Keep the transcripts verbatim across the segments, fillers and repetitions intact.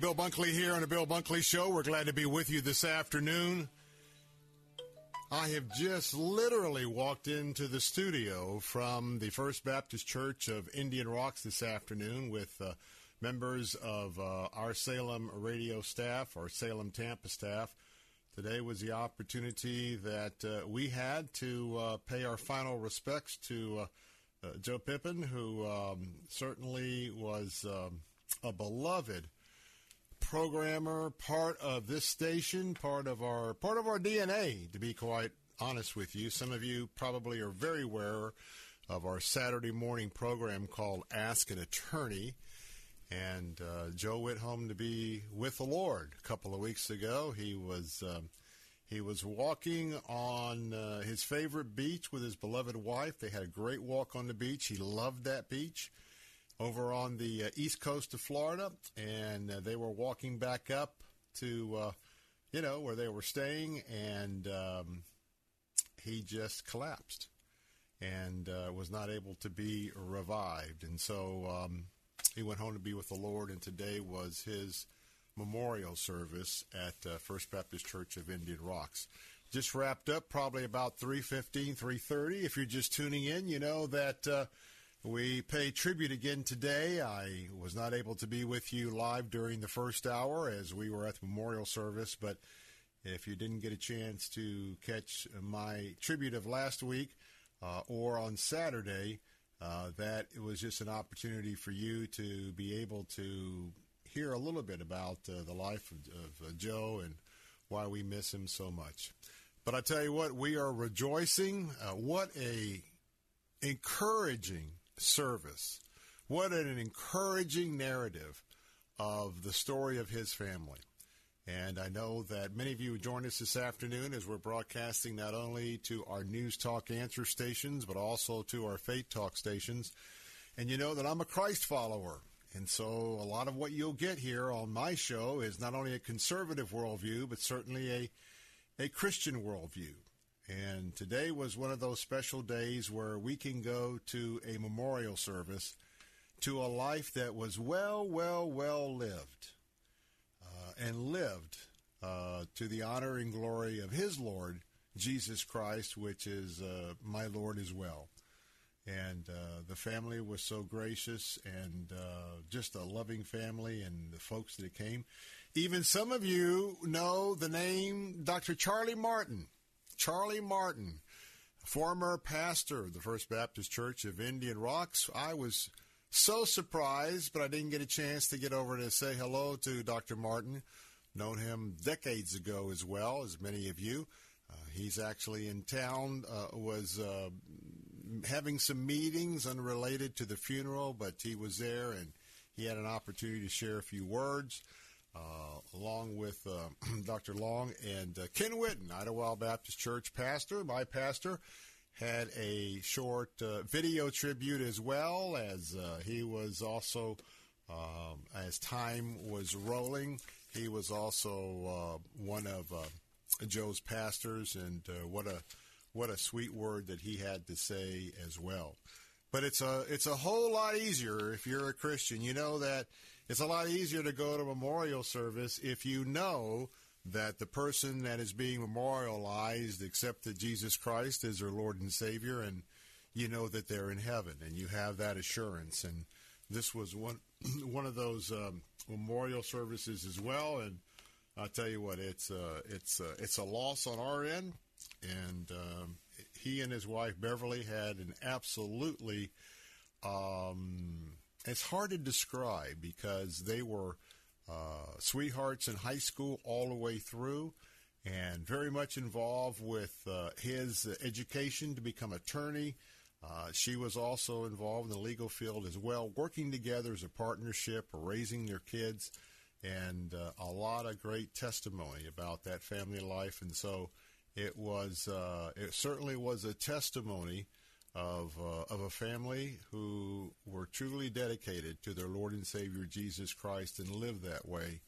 Bill Bunkley here on the Bill Bunkley Show. We're glad to be with you this afternoon. I have just literally walked into the studio from the First Baptist Church of Indian Rocks this afternoon with uh, members of uh, our Salem radio staff, our Salem Tampa staff. Today was the opportunity that uh, we had to uh, pay our final respects to uh, uh, Joe Pippen, who um, certainly was um, a beloved programmer, part of this station, part of our part of our D N A, to be quite honest with you. Some of you probably are very aware of our Saturday morning program called Ask an Attorney. And uh, Joe went home to be with the Lord a couple of weeks ago. He was um, he was walking on uh, his favorite beach with his beloved wife. They had a great walk on the beach. He loved that beach. Over on the uh, east coast of Florida, and uh, they were walking back up to, uh, you know, where they were staying, and um, he just collapsed and uh, was not able to be revived. And so um, he went home to be with the Lord, and today was his memorial service at uh, First Baptist Church of Indian Rocks. Just wrapped up probably about three fifteen, three thirty. If you're just tuning in, you know that... Uh, We pay tribute again today. I was not able to be with you live during the first hour as we were at the memorial service, but if you didn't get a chance to catch my tribute of last week uh, or on Saturday, uh, that it was just an opportunity for you to be able to hear a little bit about uh, the life of, of uh, Joe and why we miss him so much. But I tell you what, we are rejoicing. Uh, what a encouraging service. What an encouraging narrative of the story of his family. And I know that many of you joined us this afternoon as we're broadcasting not only to our News Talk Answer stations, but also to our Faith Talk stations. And you know that I'm a Christ follower. And so a lot of what you'll get here on my show is not only a conservative worldview, but certainly a a Christian worldview. And today was one of those special days where we can go to a memorial service to a life that was well, well, well lived uh, and lived uh, to the honor and glory of his Lord, Jesus Christ, which is uh, my Lord as well. And uh, the family was so gracious and uh, just a loving family and the folks that came. Even some of you know the name Doctor Charlie Martin. Charlie Martin, former pastor of the First Baptist Church of Indian Rocks. I was so surprised, but I didn't get a chance to get over to say hello to Doctor Martin. Known him decades ago as well, as many of you. Uh, he's actually in town, uh, was uh, having some meetings unrelated to the funeral, but he was there and he had an opportunity to share a few words. Uh, along with uh, Doctor Long and uh, Ken Whitten, Idlewild Baptist Church pastor, my pastor, had a short uh, video tribute as well as uh, he was also, um, as time was rolling, he was also uh, one of uh, Joe's pastors, and uh, what a what a sweet word that he had to say as well. But it's a it's a whole lot easier if you're a Christian. You know that. It's a lot easier to go to a memorial service if you know that the person that is being memorialized accepted Jesus Christ as their Lord and Savior, and you know that they're in heaven, and you have that assurance. And this was one one of those um, memorial services as well. And I'll tell you what, it's uh, it's uh, it's a loss on our end. And um, he and his wife Beverly had an absolutely. Um, It's hard to describe because they were uh, sweethearts in high school all the way through and very much involved with uh, his education to become attorney. Uh, she was also involved in the legal field as well, working together as a partnership, raising their kids. and uh, a lot of great testimony about that family life. And so it was uh, it certainly was a testimony of uh, of a family who were truly dedicated to their Lord and Savior Jesus Christ and lived that way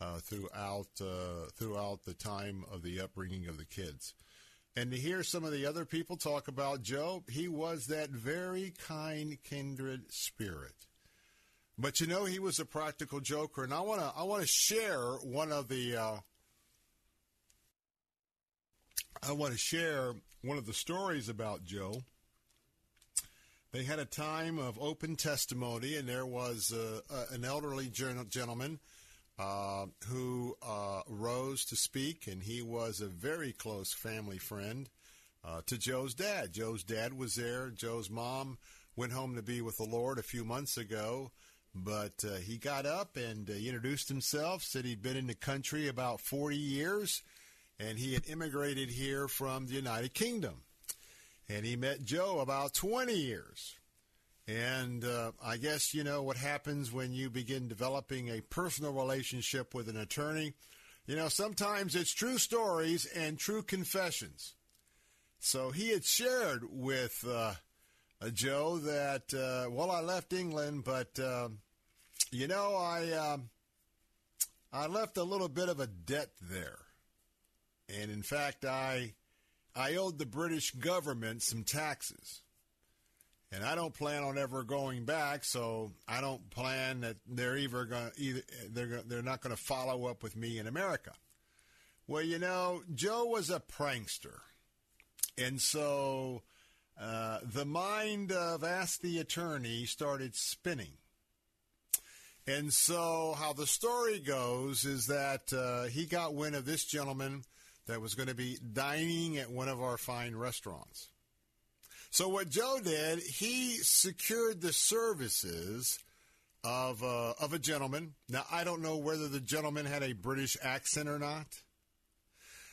uh, throughout uh, throughout the time of the upbringing of the kids. And to hear some of the other people talk about Joe, he was that very kind, kindred spirit. But, you know, he was a practical joker. And I want to I want to share one of the uh, I want to share one of the stories about Joe. They had a time of open testimony, and there was uh, uh, an elderly gentleman Uh, who uh, rose to speak, and he was a very close family friend uh, to Joe's dad. Joe's dad was there. Joe's mom went home to be with the Lord a few months ago, but uh, he got up and uh, he introduced himself, said he'd been in the country about forty years, and he had immigrated here from the United Kingdom. And he met Joe about twenty years. And uh, I guess you know what happens when you begin developing a personal relationship with an attorney. You know, sometimes it's true stories and true confessions. So he had shared with uh, Joe that, uh, well, I left England, but, uh, you know, I, uh, I left a little bit of a debt there. And, in fact, I, I owed the British government some taxes. And I don't plan on ever going back, so I don't plan that they're either going either they're they're not going to follow up with me in America. Well, you know, Joe was a prankster, and so uh, the mind of Ask the Attorney started spinning. And so, how the story goes is that uh, he got wind of this gentleman that was going to be dining at one of our fine restaurants. So what Joe did, he secured the services of uh, of a gentleman. Now, I don't know whether the gentleman had a British accent or not.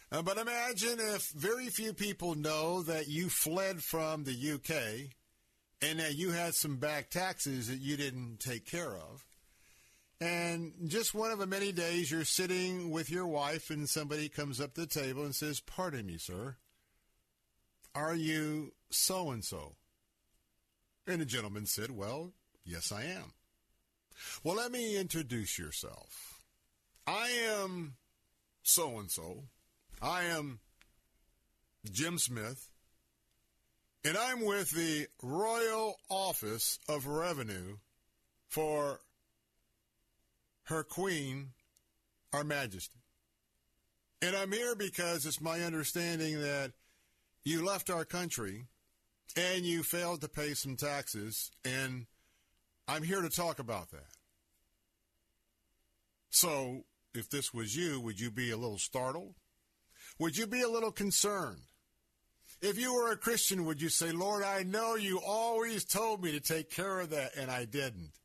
Uh, but imagine if very few people know that you fled from the U K and that you had some back taxes that you didn't take care of. And just one of the many days you're sitting with your wife and somebody comes up to the table and says, "Pardon me, sir. Are you so-and-so?" And the gentleman said, "Well, yes, I am." "Well, let me introduce yourself. I am so-and-so. I am Jim Smith, and I'm with the Royal Office of Revenue for Her Queen, Our Majesty. And I'm here because it's my understanding that you left our country, and you failed to pay some taxes, and I'm here to talk about that. So, if this was you, would you be a little startled? Would you be a little concerned? If you were a Christian, would you say, 'Lord, I know you always told me to take care of that, and I didn't'?"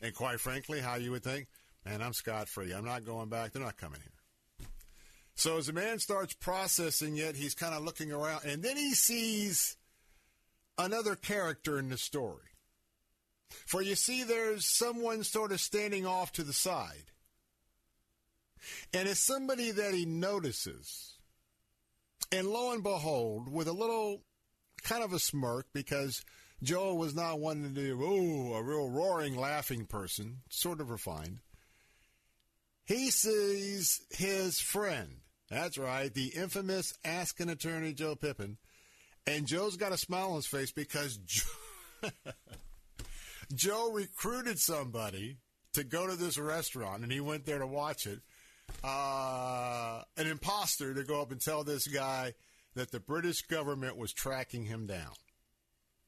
And quite frankly, how you would think, "Man, I'm scot-free. I'm not going back. They're not coming here." So as the man starts processing it, he's kind of looking around, and then he sees another character in the story. For you see, there's someone sort of standing off to the side. And it's somebody that he notices. And lo and behold, with a little kind of a smirk, because Joel was not one to do, ooh, a real roaring, laughing person, sort of refined, he sees his friend. That's right, the infamous Ask an Attorney Joe Pippen. And Joe's got a smile on his face because Joe, Joe recruited somebody to go to this restaurant, and he went there to watch it, uh, an imposter to go up and tell this guy that the British government was tracking him down.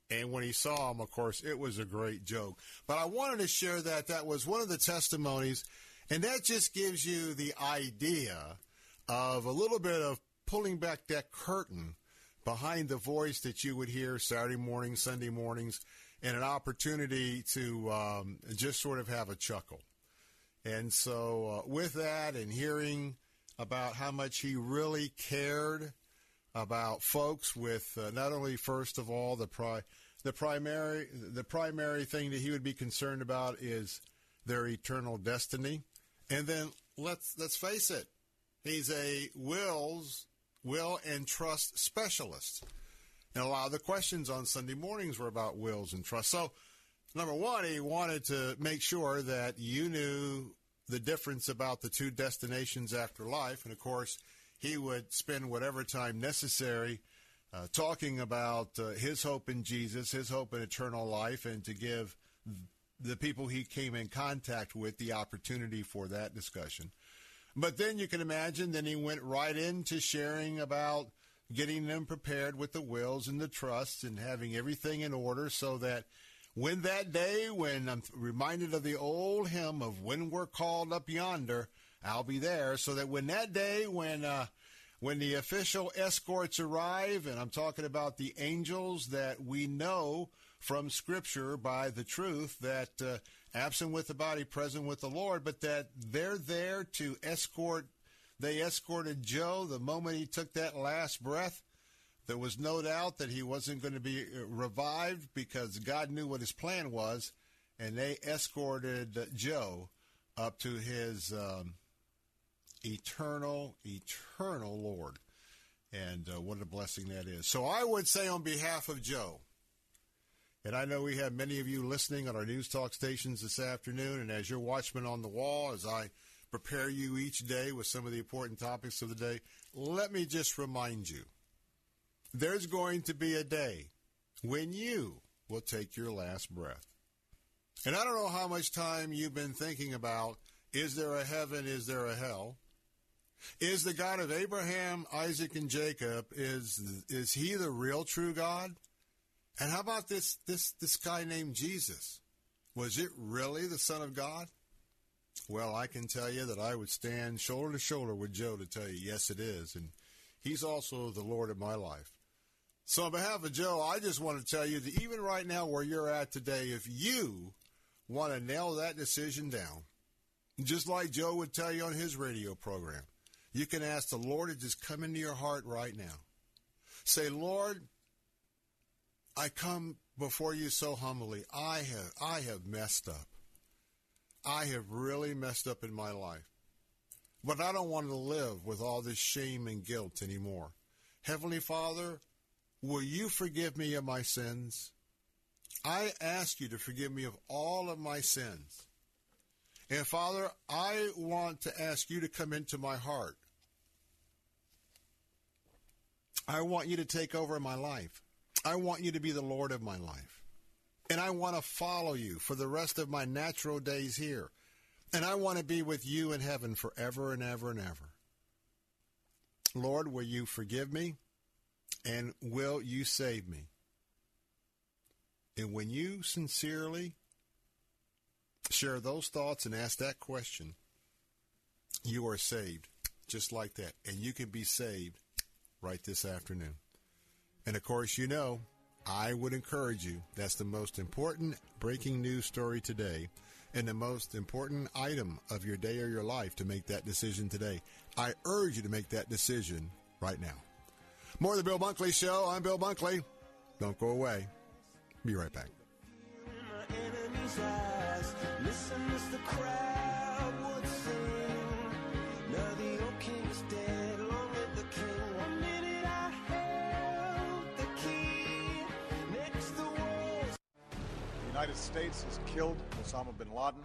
And when he saw him, of course, it was a great joke. But I wanted to share that. That was one of the testimonies. And that just gives you the idea of a little bit of pulling back that curtain behind the voice that you would hear Saturday mornings, Sunday mornings, and an opportunity to um, just sort of have a chuckle. And so uh, with that and hearing about how much he really cared about folks with uh, not only, first of all, the pri- the primary the primary thing that he would be concerned about is their eternal destiny. And then let's let's face it, he's a wills, will and trust specialist. And a lot of the questions on Sunday mornings were about wills and trust. So, number one, he wanted to make sure that you knew the difference about the two destinations after life. And, of course, he would spend whatever time necessary uh, talking about uh, his hope in Jesus, his hope in eternal life, and to give the people he came in contact with the opportunity for that discussion. But then you can imagine, then he went right into sharing about getting them prepared with the wills and the trusts and having everything in order so that when that day, when I'm reminded of the old hymn of when we're called up yonder, I'll be there, so that when that day, when uh, when the official escorts arrive, and I'm talking about the angels that we know from Scripture by the truth, that uh, absent with the body, present with the Lord, but that they're there to escort. They escorted Joe the moment he took that last breath. There was no doubt that he wasn't going to be revived because God knew what his plan was, and they escorted Joe up to his um, eternal, eternal Lord. And uh, what a blessing that is. So I would say on behalf of Joe, and I know we have many of you listening on our news talk stations this afternoon, and as your watchman on the wall, as I prepare you each day with some of the important topics of the day, let me just remind you, there's going to be a day when you will take your last breath. And I don't know how much time you've been thinking about, is there a heaven, is there a hell? Is the God of Abraham, Isaac, and Jacob, is is he the real true God? And how about this this, this guy named Jesus? Was it really the Son of God? Well, I can tell you that I would stand shoulder to shoulder with Joe to tell you, yes, it is. And he's also the Lord of my life. So on behalf of Joe, I just want to tell you that even right now where you're at today, if you want to nail that decision down, just like Joe would tell you on his radio program, you can ask the Lord to just come into your heart right now. Say, Lord, I come before you so humbly. I have, I have messed up. I have really messed up in my life. But I don't want to live with all this shame and guilt anymore. Heavenly Father, will you forgive me of my sins? I ask you to forgive me of all of my sins. And Father, I want to ask you to come into my heart. I want you to take over my life. I want you to be the Lord of my life. And I want to follow you for the rest of my natural days here. And I want to be with you in heaven forever and ever and ever. Lord, will you forgive me? And will you save me? And when you sincerely share those thoughts and ask that question, you are saved just like that. And you can be saved right this afternoon. And of course, you know, I would encourage you. That's the most important breaking news story today and the most important item of your day or your life to make that decision today. I urge you to make that decision right now. More of the Bill Bunkley Show. I'm Bill Bunkley. Don't go away. Be right back. Listen as the crowd would sing. Now the old king is dead. Long live the king. One minute I held the key. Next the walls. The United States has killed Osama bin Laden.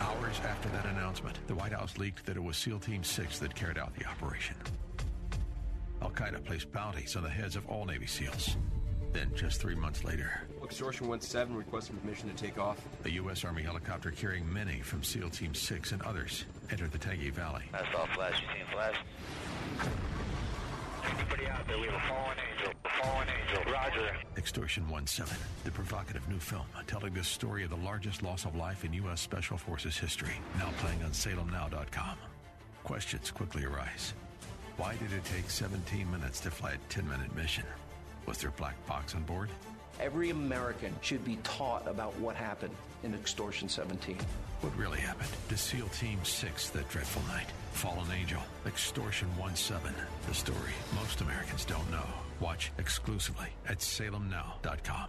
Hours after that announcement, the White House leaked that it was SEAL Team six that carried out the operation. Al-Qaeda placed bounties on the heads of all Navy SEALs. Then, just three months later, Extortion seventeen requesting permission to take off. A U S. Army helicopter carrying many from SEAL Team six and others entered the Tangi Valley. That's all flash. You seen flash? Everybody out there, we have a fallen angel. A fallen angel. Roger. Extortion seventeen, the provocative new film telling the story of the largest loss of life in U S. Special Forces history. Now playing on Salem Now dot com. Questions quickly arise. Why did it take seventeen minutes to fly a ten-minute mission? Was there black box on board? Every American should be taught about what happened in Extortion seventeen. What really happened to SEAL Team six that dreadful night? Fallen Angel, Extortion seventeen, the story most Americans don't know. Watch exclusively at Salem Now dot com.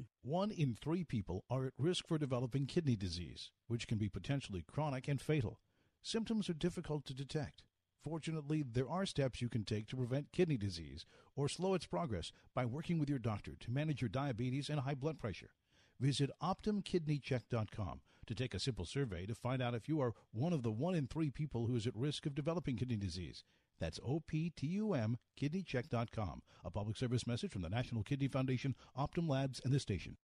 One in three people are at risk for developing kidney disease, which can be potentially chronic and fatal. Symptoms are difficult to detect. Fortunately, there are steps you can take to prevent kidney disease or slow its progress by working with your doctor to manage your diabetes and high blood pressure. Visit Optum Kidney Check dot com to take a simple survey to find out if you are one of the one in three people who is at risk of developing kidney disease. That's O P T U M, kidney check dot com. A public service message from the National Kidney Foundation, Optum Labs, and this station.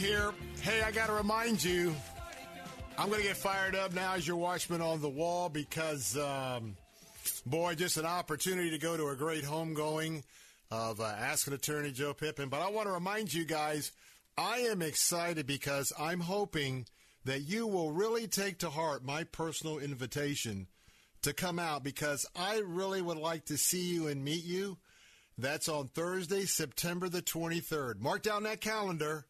Here. Hey, I got to remind you, I'm going to get fired up now as your watchman on the wall because, um, boy, just an opportunity to go to a great homegoing of uh, Ask an Attorney Joe Pippen. But I want to remind you guys, I am excited because I'm hoping that you will really take to heart my personal invitation to come out because I really would like to see you and meet you. That's on Thursday, September the twenty-third. Mark down that calendar.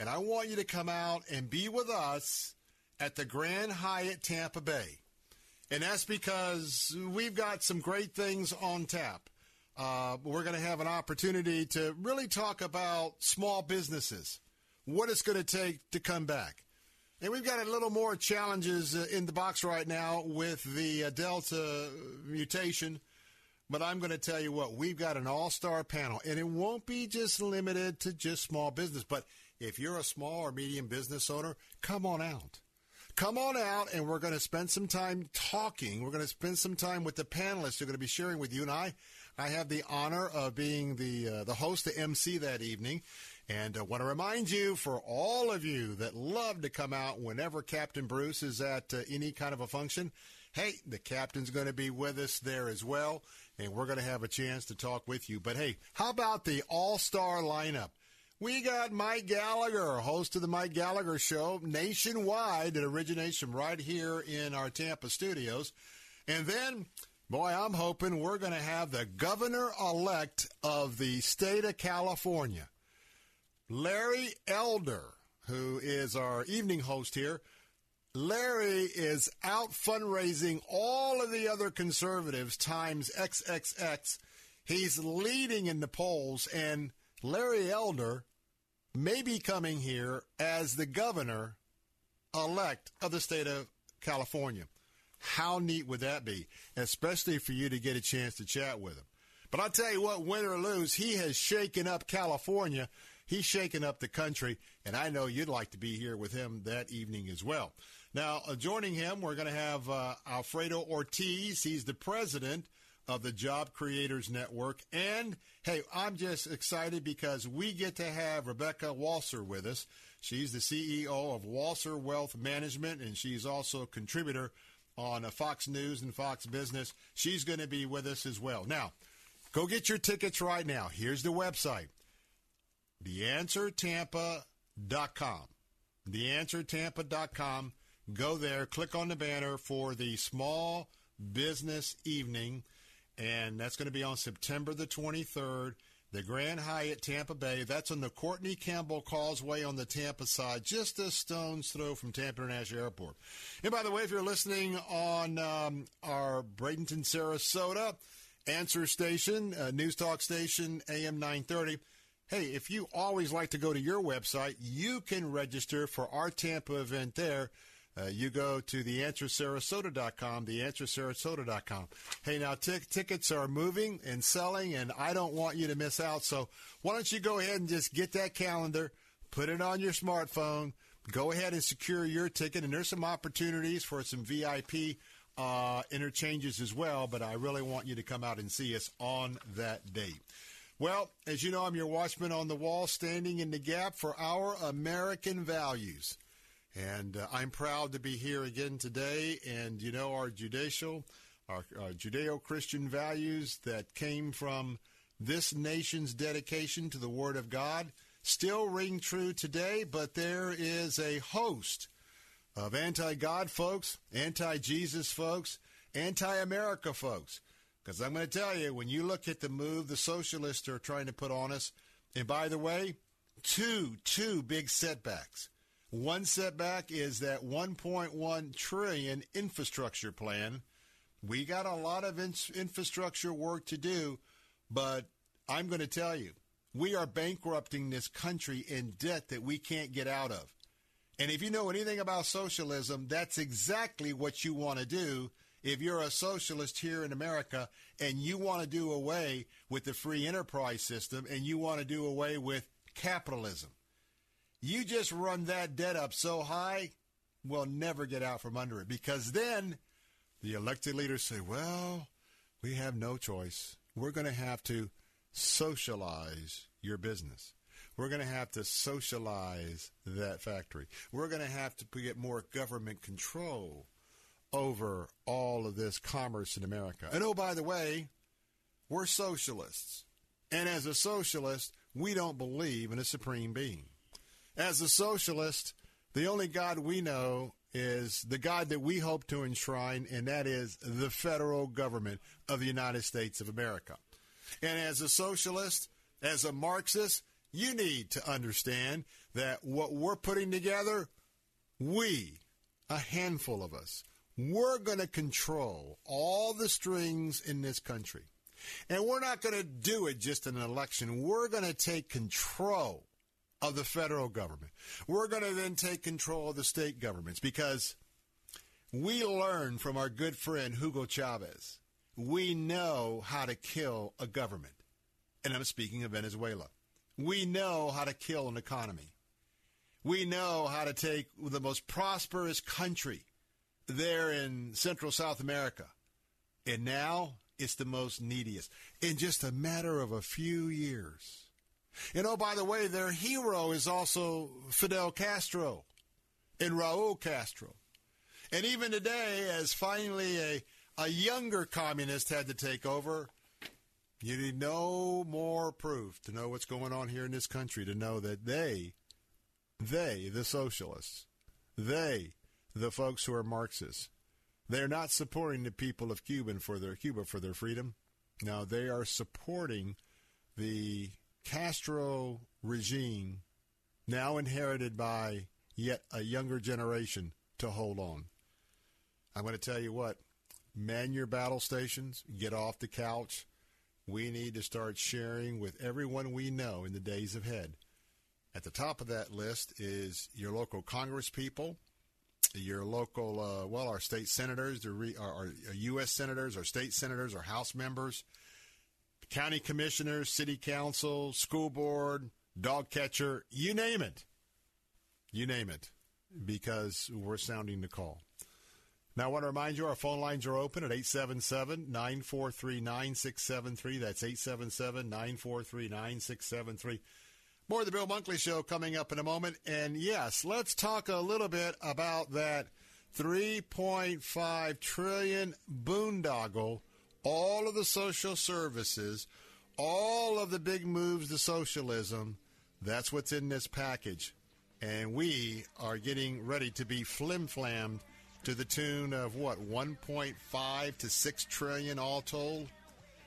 And I want you to come out and be with us at the Grand Hyatt Tampa Bay. And that's because we've got some great things on tap. Uh, we're going to have an opportunity to really talk about small businesses, what it's going to take to come back. And we've got a little more challenges in the box right now with the Delta mutation. But I'm going to tell you what, we've got an all-star panel. And it won't be just limited to just small business, but if you're a small or medium business owner, come on out. Come on out, and we're going to spend some time talking. We're going to spend some time with the panelists who are going to be sharing with you. And I, I have the honor of being the uh, the host, the M C that evening. And I want to remind you, for all of you that love to come out whenever Captain Bruce is at uh, any kind of a function, hey, the captain's going to be with us there as well, and we're going to have a chance to talk with you. But, hey, how about the all-star lineup? We got Mike Gallagher, host of the Mike Gallagher Show, nationwide. It originates from right here in our Tampa studios. And then, boy, I'm hoping we're going to have the governor-elect of the state of California, Larry Elder, who is our evening host here. Larry is out fundraising all of the other conservatives times triple X. He's leading in the polls, and Larry Elder may be coming here as the governor-elect of the state of California. How neat would that be, especially for you to get a chance to chat with him? But I'll tell you what, win or lose, he has shaken up California. He's shaken up the country, and I know you'd like to be here with him that evening as well. Now, uh, joining him, we're going to have uh, Alfredo Ortiz. He's the president of the Job Creators Network. And, hey, I'm just excited because we get to have Rebecca Walser with us. She's the C E O of Walser Wealth Management, and she's also a contributor on Fox News and Fox Business. She's going to be with us as well. Now, go get your tickets right now. Here's the website, the answer Tampa dot com. the answer Tampa dot com. Go there, click on the banner for the Small Business Evening. And that's going to be on September the twenty-third, the Grand Hyatt Tampa Bay. That's on the Courtney Campbell Causeway on the Tampa side, just a stone's throw from Tampa International Airport. And by the way, if you're listening on um, our Bradenton, Sarasota answer station, uh, News Talk station, A M nine thirty, hey, if you always like to go to your website, you can register for our Tampa event there. Uh, you go to the answer sarasota dot com, the answer sarasota dot com. Hey, now, t- tickets are moving and selling, and I don't want you to miss out. So why don't you go ahead and just get that calendar, put it on your smartphone, go ahead and secure your ticket. And there's some opportunities for some V I P uh, interchanges as well, but I really want you to come out and see us on that date. Well, as you know, I'm your watchman on the wall, standing in the gap for our American values. And uh, I'm proud to be here again today. And, you know, our judicial, our, our Judeo-Christian values that came from this nation's dedication to the Word of God still ring true today. But there is a host of anti-God folks, anti-Jesus folks, anti-America folks. Because I'm going to tell you, when you look at the move the socialists are trying to put on us, and by the way, two, two big setbacks. One setback is that one point one trillion dollars infrastructure plan. We got a lot of in- infrastructure work to do, but I'm going to tell you, we are bankrupting this country in debt that we can't get out of. And if you know anything about socialism, that's exactly what you want to do if you're a socialist here in America and you want to do away with the free enterprise system and you want to do away with capitalism. You just run that debt up so high, we'll never get out from under it. Because then the elected leaders say, well, we have no choice. We're going to have to socialize your business. We're going to have to socialize that factory. We're going to have to get more government control over all of this commerce in America. And oh, by the way, we're socialists. And as a socialist, we don't believe in a supreme being. As a socialist, the only God we know is the God that we hope to enshrine, and that is the federal government of the United States of America. And as a socialist, as a Marxist, you need to understand that what we're putting together, we, a handful of us, we're going to control all the strings in this country. And we're not going to do it just in an election. We're going to take control of the federal government. We're going to then take control of the state governments, because we learn from our good friend Hugo Chavez. We know how to kill a government. And I'm speaking of Venezuela. We know how to kill an economy. We know how to take the most prosperous country there in Central South America. And now it's the most neediest in just a matter of a few years. And oh, by the way, their hero is also Fidel Castro and Raul Castro. And even today, as finally a, a younger communist had to take over, you need no more proof to know what's going on here in this country, to know that they, they, the socialists, they, the folks who are Marxists, they're not supporting the people of Cuba for their, Cuba for their freedom. No, they are supporting the Castro regime, now inherited by yet a younger generation, to hold on. I'm going to tell you what, man your battle stations, get off the couch. We need to start sharing with everyone we know in the days ahead. At the top of that list is your local congresspeople, your local, uh, well, our state senators, our, our U S senators, our state senators, our House members, county commissioners, city council, school board, dog catcher, you name it. You name it, because we're sounding the call. Now, I want to remind you, our phone lines are open at eight seven seven, nine four three, nine six seven three. That's eight seven seven, nine four three, nine six seven three. More of the Bill Bunkley Show coming up in a moment. And, yes, let's talk a little bit about that three point five trillion dollars boondoggle. All of the social services, all of the big moves to socialism, that's what's in this package. And we are getting ready to be flim-flammed to the tune of, what, one point five to six trillion dollars all told?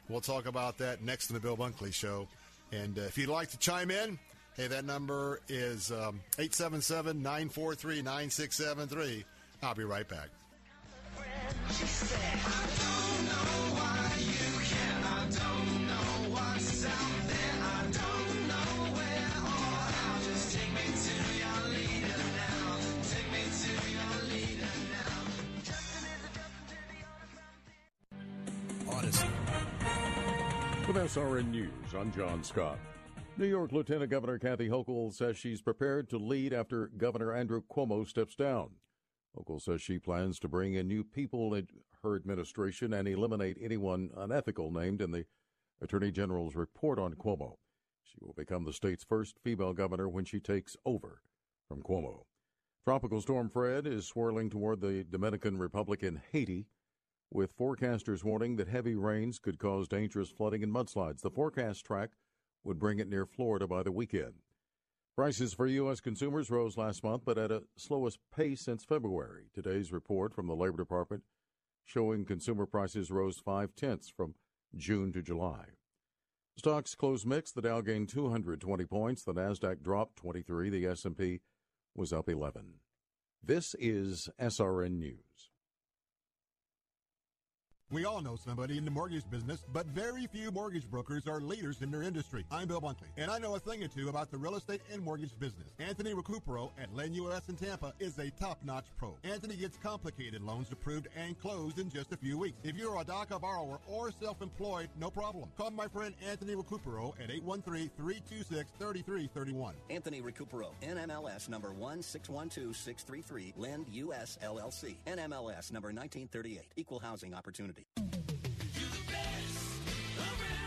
We'll talk about that next on the Bill Bunkley Show. And uh, if you'd like to chime in, hey, that number is um, eight seven seven, nine four three, nine six seven three. I'll be right back. Take me to your leader. From S R N News, I'm John Scott. New York Lieutenant Governor Kathy Hochul says she's prepared to lead after Governor Andrew Cuomo steps down. Hochul says she plans to bring in new people in her administration and eliminate anyone unethical named in the Attorney General's report on Cuomo. She will become the state's first female governor when she takes over from Cuomo. Tropical Storm Fred is swirling toward the Dominican Republic and Haiti, with forecasters warning that heavy rains could cause dangerous flooding and mudslides. The forecast track would bring it near Florida by the weekend. Prices for U S consumers rose last month, but at a slowest pace since February. Today's report from the Labor Department showing consumer prices rose five-tenths from June to July. Stocks closed mixed. The Dow gained two hundred twenty points. The Nasdaq dropped twenty-three. The S and P was up eleven. This is S R N News. We all know somebody in the mortgage business, but very few mortgage brokers are leaders in their industry. I'm Bill Bunkley, and I know a thing or two about the real estate and mortgage business. Anthony Recupero at Lend U S in Tampa is a top-notch pro. Anthony gets complicated loans approved and closed in just a few weeks. If you're a DACA borrower or self-employed, no problem. Call my friend Anthony Recupero at eight one three, three two six, three three three one. Anthony Recupero, N M L S number one six one two six three three, Lend U S L L C, N M L S number nineteen thirty-eight, Equal Housing Opportunity.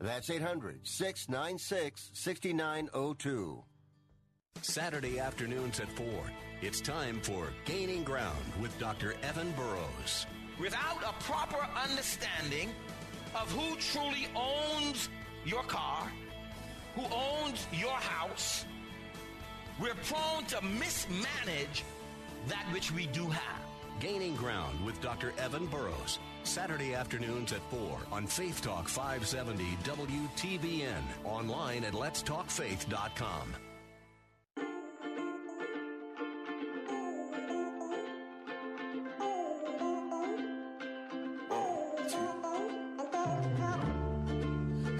That's eight hundred, six nine six, six nine zero two. Saturday afternoons at four, it's time for Gaining Ground with Doctor Evan Burrows. Without a proper understanding of who truly owns your car, who owns your house, we're prone to mismanage that which we do have. Gaining Ground with Doctor Evan Burrows. Saturday afternoons at four on Faith Talk five seventy W T B N. Online at lets talk faith dot com.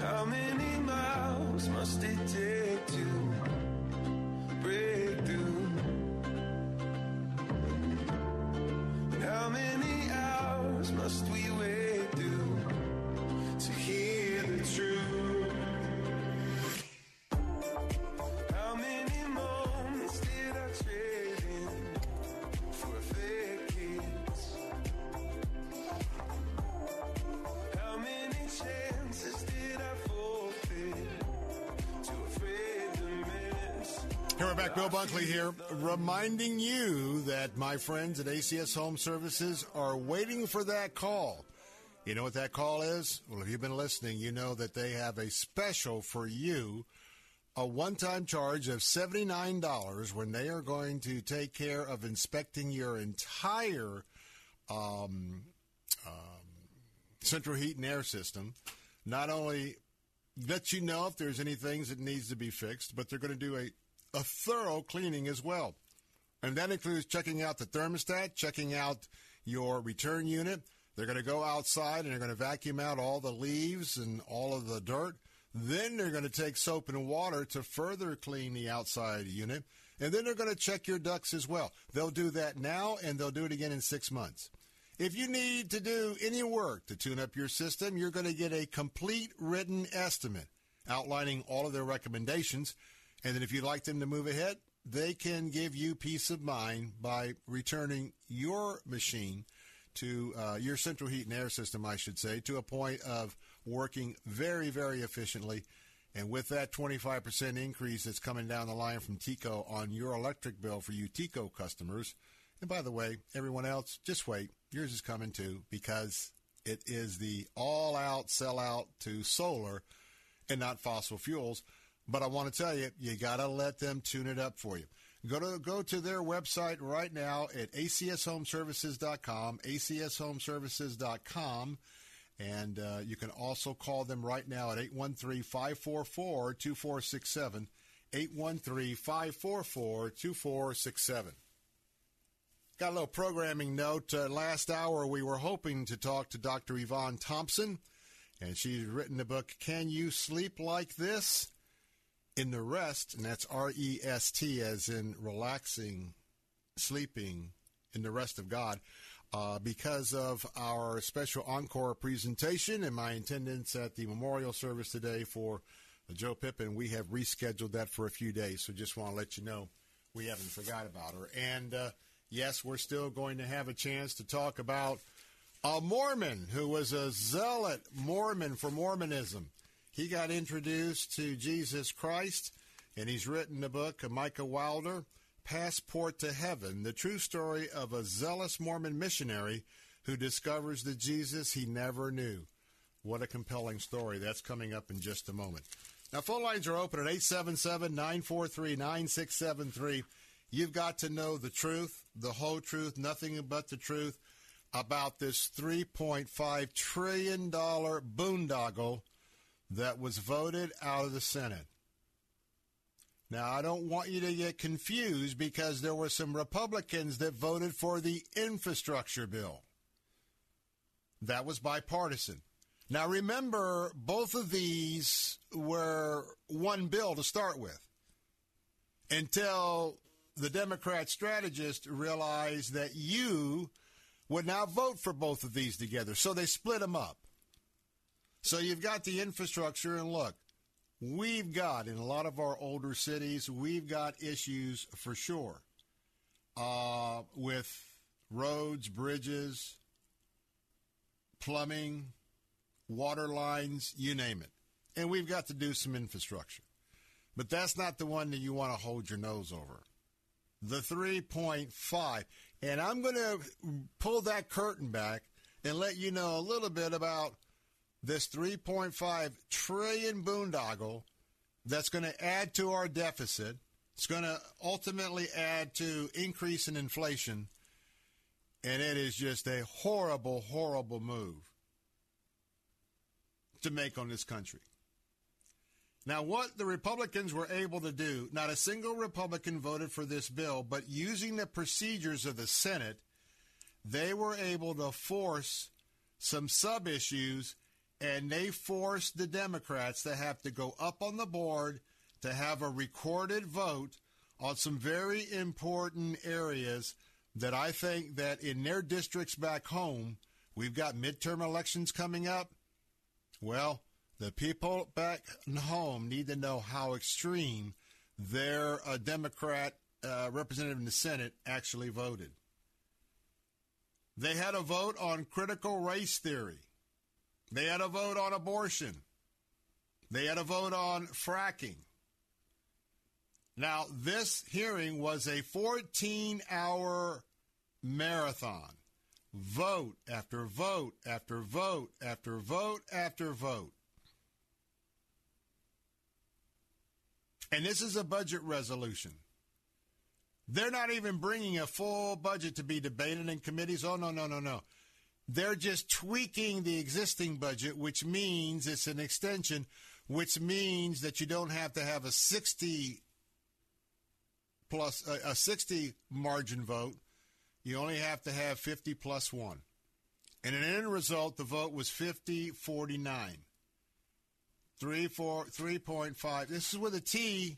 How many miles must it take to break through? How many hours must we wait through to hear the truth? How many moments did I trade in for a fake kiss? How many chances did I forfeit to afraid to miss? Here we're back, Bill Bunkley here, reminding you that my friends at A C S Home Services are waiting for that call. You know what that call is? Well, if you've been listening, you know that they have a special for you a one-time charge of seventy-nine dollars when they are going to take care of inspecting your entire um, um, central heat and air system. Not only let you know if there's any things that needs to be fixed, but they're going to do a, a thorough cleaning as well. And that includes checking out the thermostat, checking out your return unit. They're going to go outside and they're going to vacuum out all the leaves and all of the dirt. Then they're going to take soap and water to further clean the outside unit. And then they're going to check your ducts as well. They'll do that now, and they'll do it again in six months. If you need to do any work to tune up your system, you're going to get a complete written estimate outlining all of their recommendations. And then if you'd like them to move ahead, they can give you peace of mind by returning your machine to uh, your central heat and air system, I should say, to a point of working very, very efficiently. And with that twenty-five percent increase that's coming down the line from TECO on your electric bill for you TECO customers, and by the way, everyone else, just wait. Yours is coming too, because it is the all-out sellout to solar and not fossil fuels. But I want to tell you, you got to let them tune it up for you. Go to go to their website right now at A C S Home Services dot com, A C S Home Services dot com. And uh, you can also call them right now at eight one three, five four four, two four six seven, eight one three, five four four, two four six seven. Got a little programming note. Uh, last hour, we were hoping to talk to Doctor Yvonne Thompson, and she's written the book, Can You Sleep Like This? In the Rest, and that's R E S T, as in relaxing, sleeping in the rest of God. Uh, because of our special encore presentation and my attendance at the memorial service today for Joe Pippen, we have rescheduled that for a few days. So just want to let you know we haven't forgot about her. And, uh, yes, we're still going to have a chance to talk about a Mormon who was a zealot Mormon for Mormonism. He got introduced to Jesus Christ, and he's written the book, Micah Wilder, Passport to Heaven, the true story of a zealous Mormon missionary who discovers the Jesus he never knew. What a compelling story. That's coming up in just a moment. Now, phone lines are open at eight seven seven, nine four three, nine six seven three. You've got to know the truth, the whole truth, nothing but the truth about this three point five trillion dollars boondoggle that was voted out of the Senate. Now, I don't want you to get confused, because there were some Republicans that voted for the infrastructure bill. That was bipartisan. Now, remember, both of these were one bill to start with until the Democrat strategist realized that you would now vote for both of these together. So they split them up. So you've got the infrastructure, and look, we've got, in a lot of our older cities, we've got issues for sure uh, with roads, bridges, plumbing, water lines, you name it. And we've got to do some infrastructure. But that's not the one that you want to hold your nose over. The three point five. And I'm going to pull that curtain back and let you know a little bit about this three point five trillion dollars boondoggle that's going to add to our deficit. It's going to ultimately add to increase in inflation, and it is just a horrible, horrible move to make on this country. Now, what the Republicans were able to do, not a single Republican voted for this bill, but using the procedures of the Senate, they were able to force some sub-issues, and they forced the Democrats to have to go up on the board to have a recorded vote on some very important areas that I think that in their districts back home, we've got midterm elections coming up. Well, the people back home need to know how extreme their uh, Democrat uh, representative in the Senate actually voted. They had a vote on critical race theory. They had a vote on abortion. They had a vote on fracking. Now, this hearing was a fourteen-hour marathon. Vote after vote after vote after vote after vote. And this is a budget resolution. They're not even bringing a full budget to be debated in committees. Oh, no, no, no, no. They're just tweaking the existing budget, which means it's an extension, which means that you don't have to have a sixty plus a, a sixty margin vote. You only have to have fifty plus one. And in an end result, the vote was fifty forty-nine. three point five. This is with a T,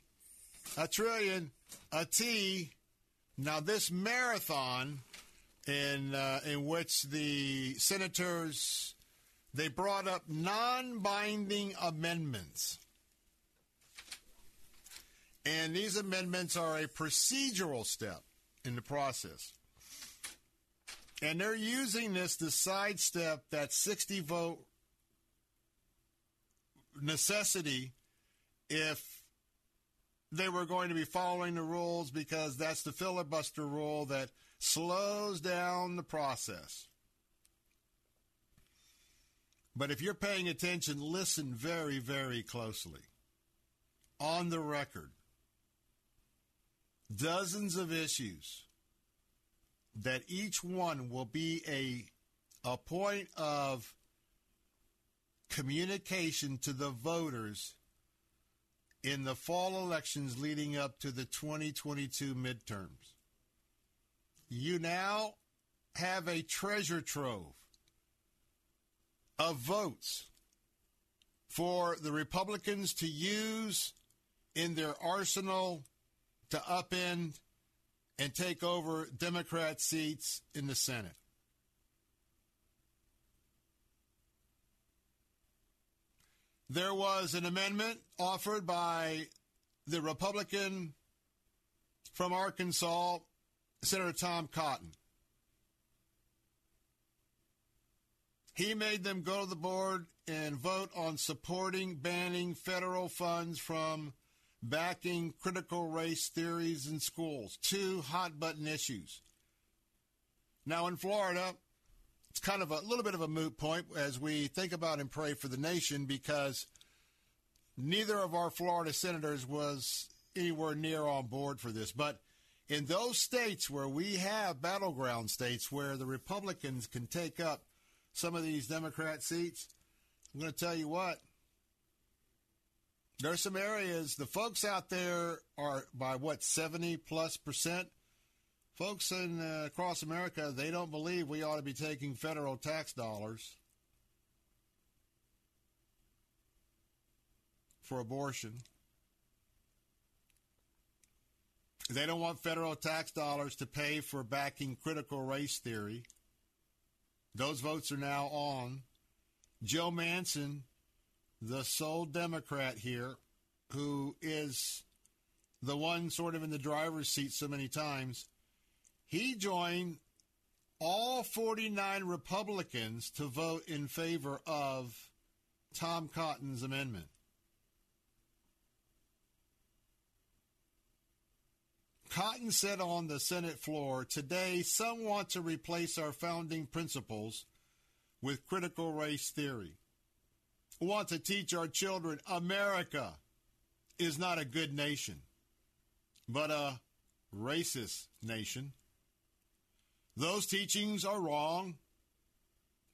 a trillion, a T. Now, this marathon in uh, in which the senators, they brought up non-binding amendments. And these amendments are a procedural step in the process. And they're using this to sidestep that sixty-vote necessity if they were going to be following the rules, because that's the filibuster rule that slows down the process. But if you're paying attention, listen very, very closely. On the record, dozens of issues that each one will be a, a point of communication to the voters in the fall elections leading up to the twenty twenty-two midterms. You now have a treasure trove of votes for the Republicans to use in their arsenal to upend and take over Democrat seats in the Senate. There was an amendment offered by the Republican from Arkansas, Senator Tom Cotton. He made them go to the board and vote on supporting banning federal funds from backing critical race theories in schools. Two hot-button issues. Now, in Florida, it's kind of a little bit of a moot point as we think about and pray for the nation, because neither of our Florida senators was anywhere near on board for this. But in those states where we have battleground states where the Republicans can take up some of these Democrat seats, I'm going to tell you what, there's some areas, the folks out there are by what, seventy plus percent? Folks in uh, across America, they don't believe we ought to be taking federal tax dollars for abortion. They don't want federal tax dollars to pay for backing critical race theory. Those votes are now on. Joe Manchin, the sole Democrat here, who is the one sort of in the driver's seat so many times, he joined all forty-nine Republicans to vote in favor of Tom Cotton's amendment. Cotton said on the Senate floor, today some want to replace our founding principles with critical race theory. We want to teach our children America is not a good nation, but a racist nation. Those teachings are wrong,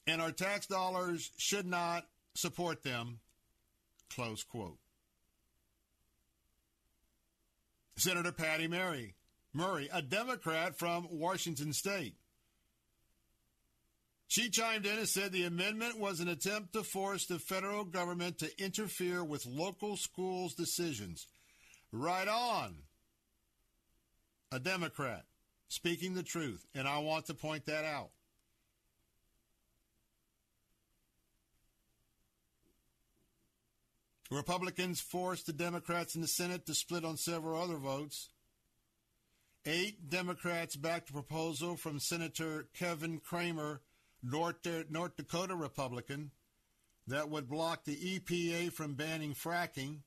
and our tax dollars should not support them, close quote. Senator Patty Murray, Murray, a Democrat from Washington State. She chimed in and said the amendment was an attempt to force the federal government to interfere with local schools' decisions. Right on, a Democrat. Speaking the truth, and I want to point that out. Republicans forced the Democrats in the Senate to split on several other votes. Eight Democrats backed a proposal from Senator Kevin Cramer, North, North Dakota Republican, that would block the E P A from banning fracking.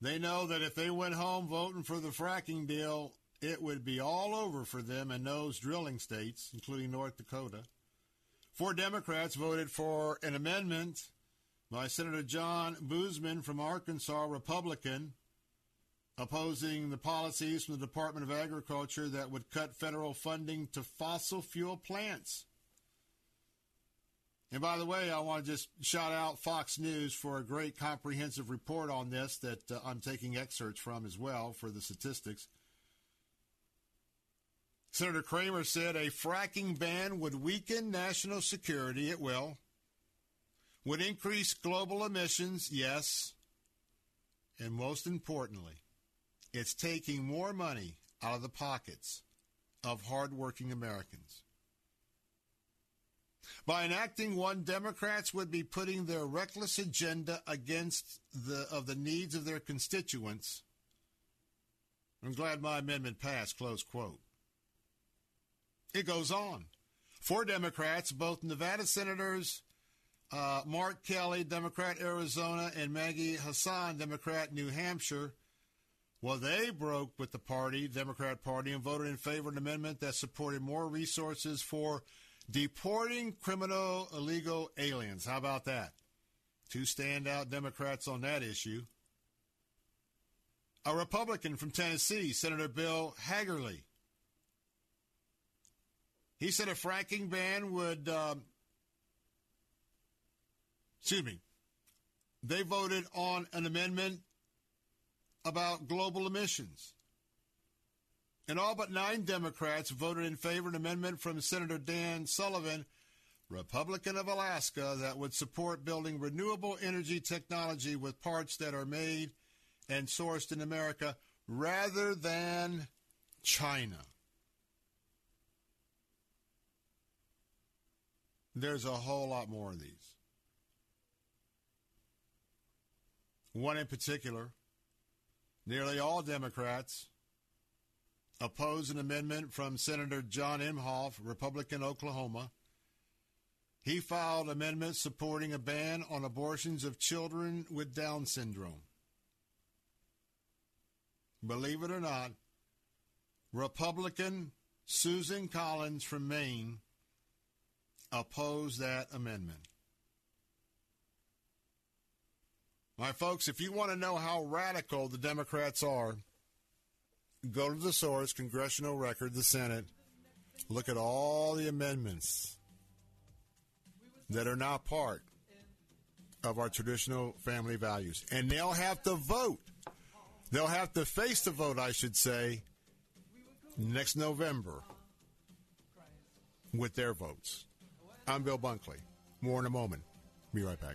They know that if they went home voting for the fracking deal, it would be all over for them in those drilling states, including North Dakota. Four Democrats voted for an amendment by Senator John Boozman from Arkansas, Republican, opposing the policies from the Department of Agriculture that would cut federal funding to fossil fuel plants. And by the way, I want to just shout out Fox News for a great comprehensive report on this that uh, I'm taking excerpts from as well for the statistics. Senator Cramer said a fracking ban would weaken national security. It will. Would increase global emissions. Yes. And most importantly, it's taking more money out of the pockets of hardworking Americans. By enacting one, Democrats would be putting their reckless agenda against the of the needs of their constituents. I'm glad my amendment passed, close quote. It goes on. Four Democrats, both Nevada Senators uh, Mark Kelly, Democrat, Arizona, and Maggie Hassan, Democrat, New Hampshire, well, they broke with the party, Democrat Party, and voted in favor of an amendment that supported more resources for deporting criminal illegal aliens. How about that? Two standout Democrats on that issue. A Republican from Tennessee, Senator Bill Hagerty. He said a fracking ban would, um, excuse me, they voted on an amendment about global emissions. And all but nine Democrats voted in favor of an amendment from Senator Dan Sullivan, Republican of Alaska, that would support building renewable energy technology with parts that are made and sourced in America rather than China. There's a whole lot more of these. One in particular, nearly all Democrats oppose an amendment from Senator John Imhoff, Republican, Oklahoma. He filed amendments supporting a ban on abortions of children with Down syndrome. Believe it or not, Republican Susan Collins from Maine opposed that amendment. My folks, if you want to know how radical the Democrats are, go to the source, Congressional Record, the Senate. Look at all the amendments that are not part of our traditional family values. And they'll have to vote. They'll have to face the vote, I should say, next November with their votes. I'm Bill Bunkley. More in a moment. Be right back.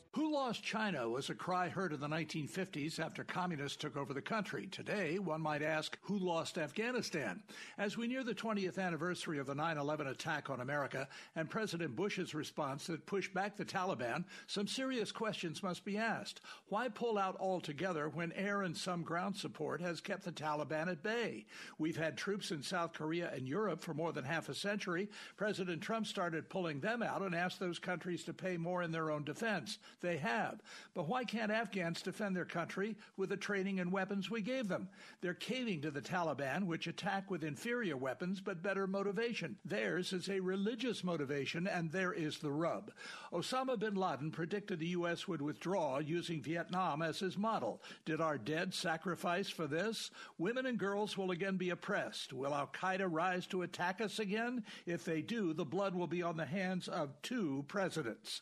Who Lost China was a cry heard in the nineteen fifties after communists took over the country. Today, one might ask, who lost Afghanistan? As we near the twentieth anniversary of the nine eleven attack on America and President Bush's response that pushed back the Taliban, some serious questions must be asked. Why pull out altogether when air and some ground support has kept the Taliban at bay? We've had troops in South Korea and Europe for more than half a century. President Trump started pulling them out and asked those countries to pay more in their own defense. They They have. But why can't Afghans defend their country with the training and weapons we gave them? They're caving to the Taliban, which attack with inferior weapons but better motivation. Theirs is a religious motivation, and there is the rub. Osama bin Laden predicted the U S would withdraw using Vietnam as his model. Did our dead sacrifice for this? Women and girls will again be oppressed. Will al-Qaeda rise to attack us again? If they do, the blood will be on the hands of two presidents.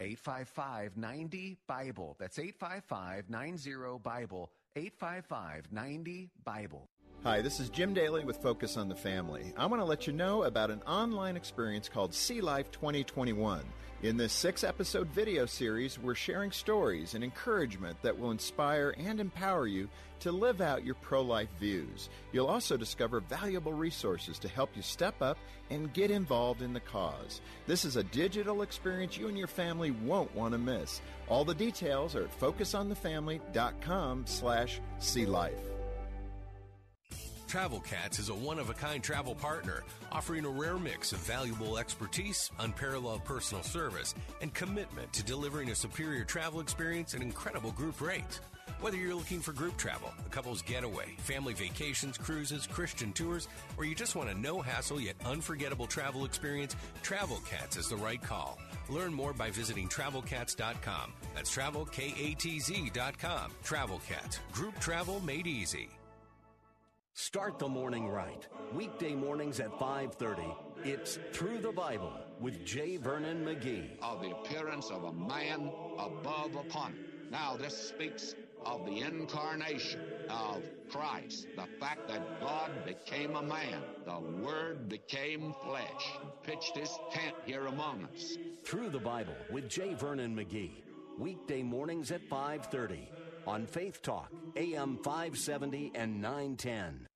eight five five, nine zero, B I B L E. That's eight five five, nine zero, B I B L E. eight five five, nine zero, B I B L E. Hi, this is Jim Daly with Focus on the Family. I want to let you know about an online experience called Sea Life twenty twenty-one. In this six-episode video series, we're sharing stories and encouragement that will inspire and empower you to live out your pro-life views. You'll also discover valuable resources to help you step up and get involved in the cause. This is a digital experience you and your family won't want to miss. All the details are at focus on the family dot com slash sea life. Travel Cats is a one-of-a-kind travel partner, offering a rare mix of valuable expertise, unparalleled personal service, and commitment to delivering a superior travel experience at incredible group rates. Whether you're looking for group travel, a couple's getaway, family vacations, cruises, Christian tours, or you just want a no-hassle yet unforgettable travel experience, Travel Cats is the right call. Learn more by visiting travel cats dot com. That's travel katz dot com. Travel Cats, group travel made easy. Start the morning right. Weekday mornings at five thirty. It's Through the Bible with J. Vernon McGee. Of the appearance of a man above upon it. Now this speaks of the incarnation of Christ, the fact that God became a man, the Word became flesh, pitched his tent here among us. Through the Bible with J. Vernon McGee. Weekday mornings at five thirty. On Faith Talk, A M five seventy and nine ten.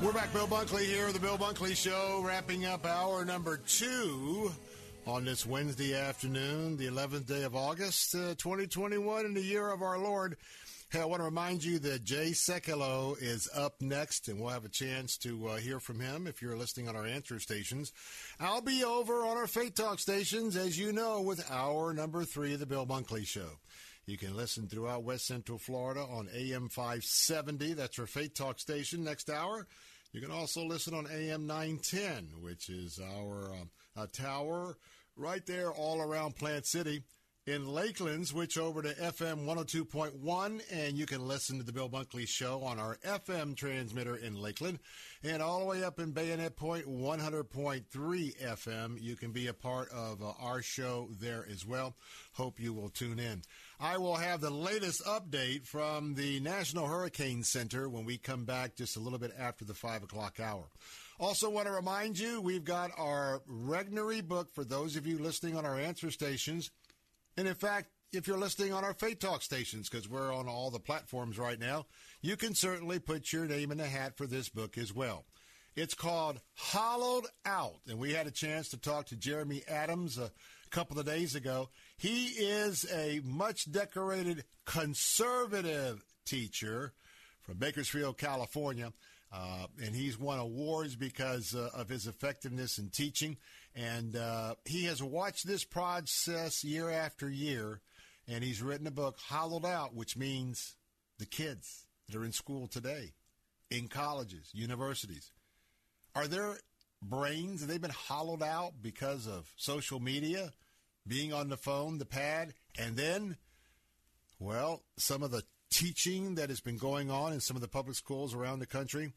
We're back, Bill Bunkley here, the Bill Bunkley Show, wrapping up hour number two on this Wednesday afternoon, the eleventh day of August, uh, twenty twenty-one, in the year of our Lord. Hey, I want to remind you that Jay Sekulow is up next, and we'll have a chance to uh, hear from him if you're listening on our answer stations. I'll be over on our Faith Talk stations, as you know, with hour number three of the Bill Bunkley Show. You can listen throughout West Central Florida on A M five seventy. That's our Faith Talk station next hour. You can also listen on A M nine ten, which is our, um, our tower right there all around Plant City. In Lakeland, switch over to F M one oh two point one, and you can listen to the Bill Bunkley Show on our F M transmitter in Lakeland. And all the way up in Bayonet Point, one hundred point three F M, you can be a part of uh, our show there as well. Hope you will tune in. I will have the latest update from the National Hurricane Center when we come back just a little bit after the five o'clock hour. Also want to remind you, we've got our Regnery book for those of you listening on our answer stations. And in fact, if you're listening on our Faith Talk stations, because we're on all the platforms right now, you can certainly put your name in the hat for this book as well. It's called Hollowed Out, and we had a chance to talk to Jeremy Adams a couple of days ago. He is a much-decorated conservative teacher from Bakersfield, California, uh, and he's won awards because uh, of his effectiveness in teaching. And uh, he has watched this process year after year, and he's written a book, Hollowed Out, which means the kids that are in school today, in colleges, universities, are their brains, have they been hollowed out because of social media, being on the phone, the pad, and then, well, some of the teaching that has been going on in some of the public schools around the country.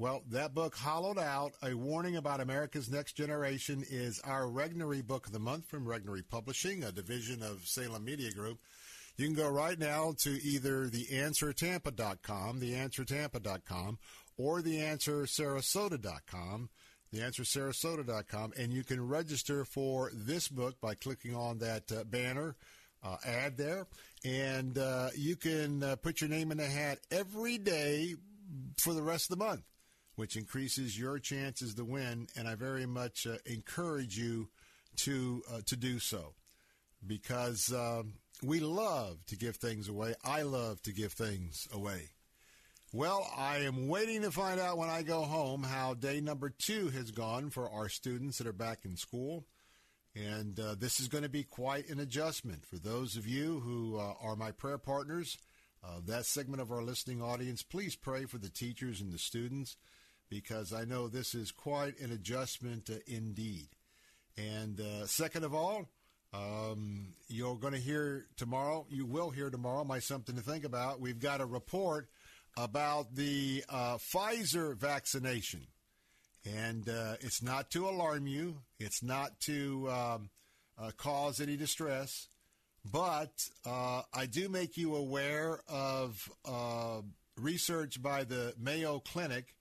Well, that book, Hollowed Out, A Warning About America's Next Generation, is our Regnery Book of the Month from Regnery Publishing, a division of Salem Media Group. You can go right now to either the answer Tampa dot com, the answer Tampa dot com, or the answer Sarasota dot com, the answer Sarasota dot com, and you can register for this book by clicking on that uh, banner uh, ad there. And uh, you can uh, put your name in the hat every day for the rest of the month, which increases your chances to win. And I very much uh, encourage you to uh, to do so, because Um, we love to give things away. I love to give things away. Well, I am waiting to find out when I go home how day number two has gone for our students that are back in school. And uh, this is going to be quite an adjustment. For those of you who uh, are my prayer partners, uh, that segment of our listening audience, please pray for the teachers and the students, because I know this is quite an adjustment uh, indeed. And uh, second of all, Um, you're going to hear tomorrow, you will hear tomorrow, my something to think about. We've got a report about the uh, Pfizer vaccination. And uh, it's not to alarm you. It's not to um, uh, cause any distress. But uh, I do make you aware of uh, research by the Mayo Clinic.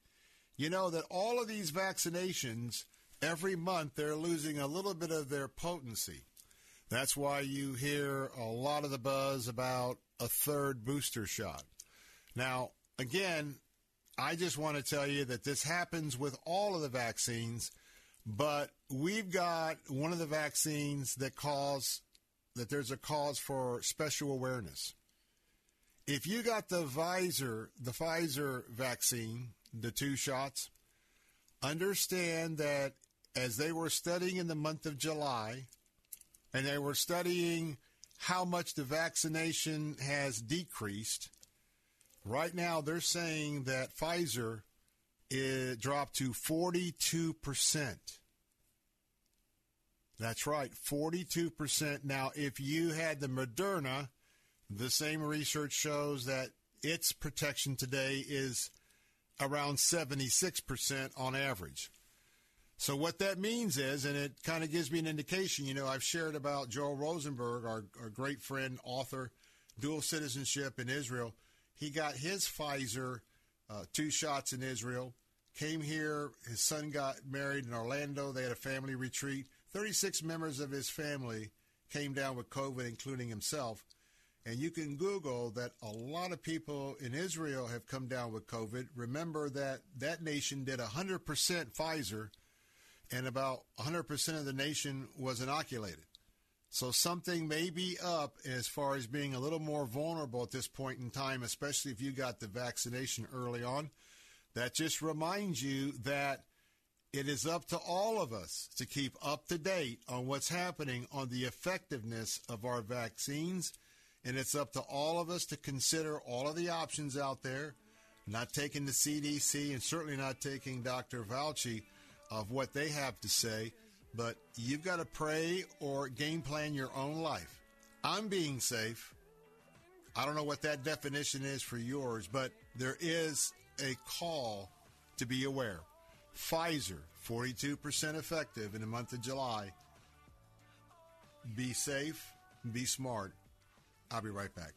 You know that all of these vaccinations, every month, they're losing a little bit of their potency. That's why you hear a lot of the buzz about a third booster shot. Now, again, I just want to tell you that this happens with all of the vaccines, but we've got one of the vaccines that cause, that there's a cause for special awareness. If you got the Pfizer, the Pfizer vaccine, the two shots, understand that as they were studying in the month of July, and they were studying how much the vaccination has decreased. Right now, they're saying that Pfizer dropped to forty-two percent. That's right, forty-two percent. Now, if you had the Moderna, the same research shows that its protection today is around seventy-six percent on average. So what that means is, and it kind of gives me an indication, you know, I've shared about Joel Rosenberg, our, our great friend, author, dual citizenship in Israel. He got his Pfizer uh, two shots in Israel, came here. His son got married in Orlando. They had a family retreat. thirty-six members of his family came down with COVID, including himself. And you can Google that a lot of people in Israel have come down with COVID. Remember that that nation did one hundred percent Pfizer, and about one hundred percent of the nation was inoculated. So something may be up as far as being a little more vulnerable at this point in time, especially if you got the vaccination early on. That just reminds you that it is up to all of us to keep up to date on what's happening on the effectiveness of our vaccines. And it's up to all of us to consider all of the options out there, not taking the C D C and certainly not taking Doctor Fauci of what they have to say, but you've got to pray or game plan your own life. I'm being safe. I don't know what that definition is for yours, but there is a call to be aware. Pfizer, forty-two percent effective in the month of July. Be safe, be smart. I'll be right back.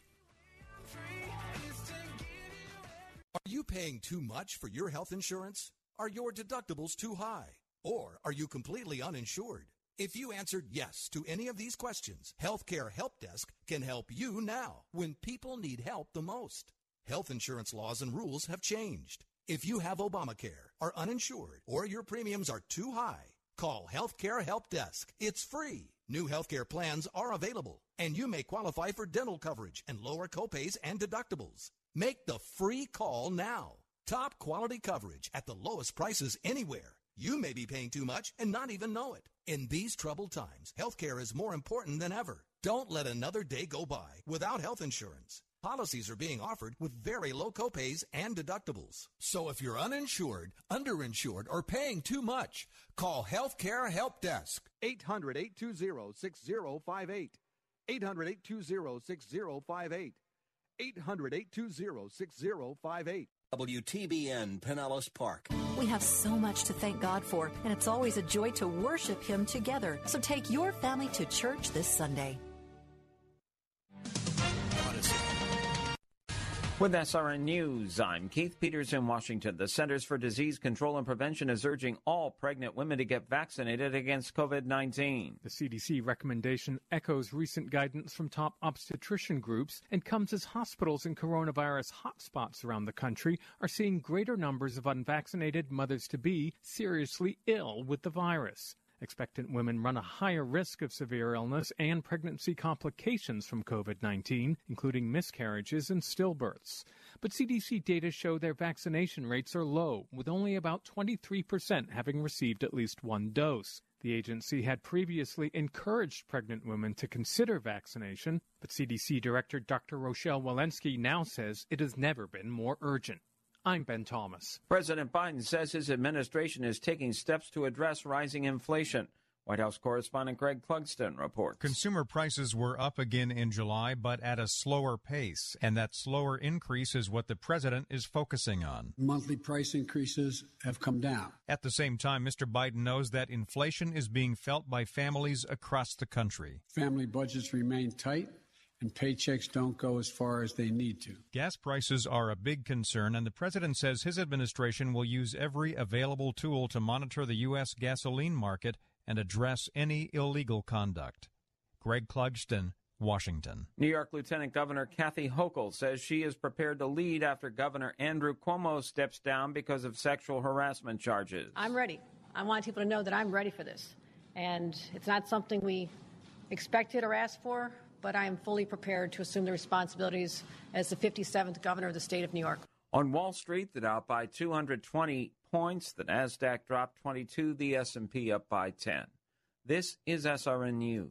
Are you paying too much for your health insurance? Are your deductibles too high? Or are you completely uninsured? If you answered yes to any of these questions, Healthcare Help Desk can help you now when people need help the most. Health insurance laws and rules have changed. If you have Obamacare, are uninsured, or your premiums are too high, call Healthcare Help Desk. It's free. New healthcare plans are available, and you may qualify for dental coverage and lower copays and deductibles. Make the free call now. Top quality coverage at the lowest prices anywhere. You may be paying too much and not even know it. In these troubled times, healthcare is more important than ever. Don't let another day go by without health insurance. Policies are being offered with very low copays and deductibles. So if you're uninsured, underinsured, or paying too much, call Healthcare Help Desk. eight hundred, eight two zero, six zero five eight. eight hundred, eight two zero, six zero five eight. eight hundred, eight two zero, six zero five eight. W T B N Pinellas Park. We have so much to thank God for, and it's always a joy to worship Him together. So take your family to church this Sunday. With S R N News, I'm Keith Peters in Washington. The Centers for Disease Control and Prevention is urging all pregnant women to get vaccinated against COVID nineteen. The C D C recommendation echoes recent guidance from top obstetrician groups and comes as hospitals and coronavirus hotspots around the country are seeing greater numbers of unvaccinated mothers-to-be seriously ill with the virus. Expectant women run a higher risk of severe illness and pregnancy complications from COVID nineteen, including miscarriages and stillbirths. But C D C data show their vaccination rates are low, with only about twenty-three percent having received at least one dose. The agency had previously encouraged pregnant women to consider vaccination, but C D C Director Doctor Rochelle Walensky now says it has never been more urgent. I'm Ben Thomas. President Biden says his administration is taking steps to address rising inflation. White House correspondent Greg Clugston reports. Consumer prices were up again in July, but at a slower pace. And that slower increase is what the president is focusing on. Monthly price increases have come down. At the same time, Mister Biden knows that inflation is being felt by families across the country. Family budgets remain tight, and paychecks don't go as far as they need to. Gas prices are a big concern, and the president says his administration will use every available tool to monitor the U S gasoline market and address any illegal conduct. Greg Clugston, Washington. New York Lieutenant Governor Kathy Hochul says she is prepared to lead after Governor Andrew Cuomo steps down because of sexual harassment charges. I'm ready. I want people to know that I'm ready for this. And it's not something we expected or asked for, but I am fully prepared to assume the responsibilities as the fifty-seventh governor of the state of New York. On Wall Street, the Dow by two hundred twenty points, the NASDAQ dropped twenty-two, the S and P up by ten. This is S R N News.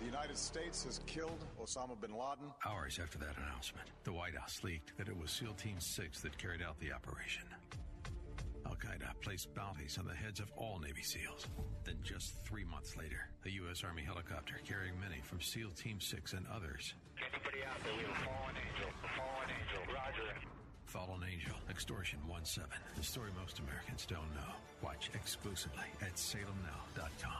The United States has killed Osama bin Laden. Hours after that announcement, the White House leaked that it was SEAL Team six that carried out the operation. Al-Qaeda placed bounties on the heads of all Navy SEALs. Then just three months later, a U S Army helicopter carrying many from SEAL Team six and others. Anybody out there, we have a fallen angel. A fallen angel. Roger. Fallen Angel, Extortion seventeen. The story most Americans don't know. Watch exclusively at Salem Now dot com.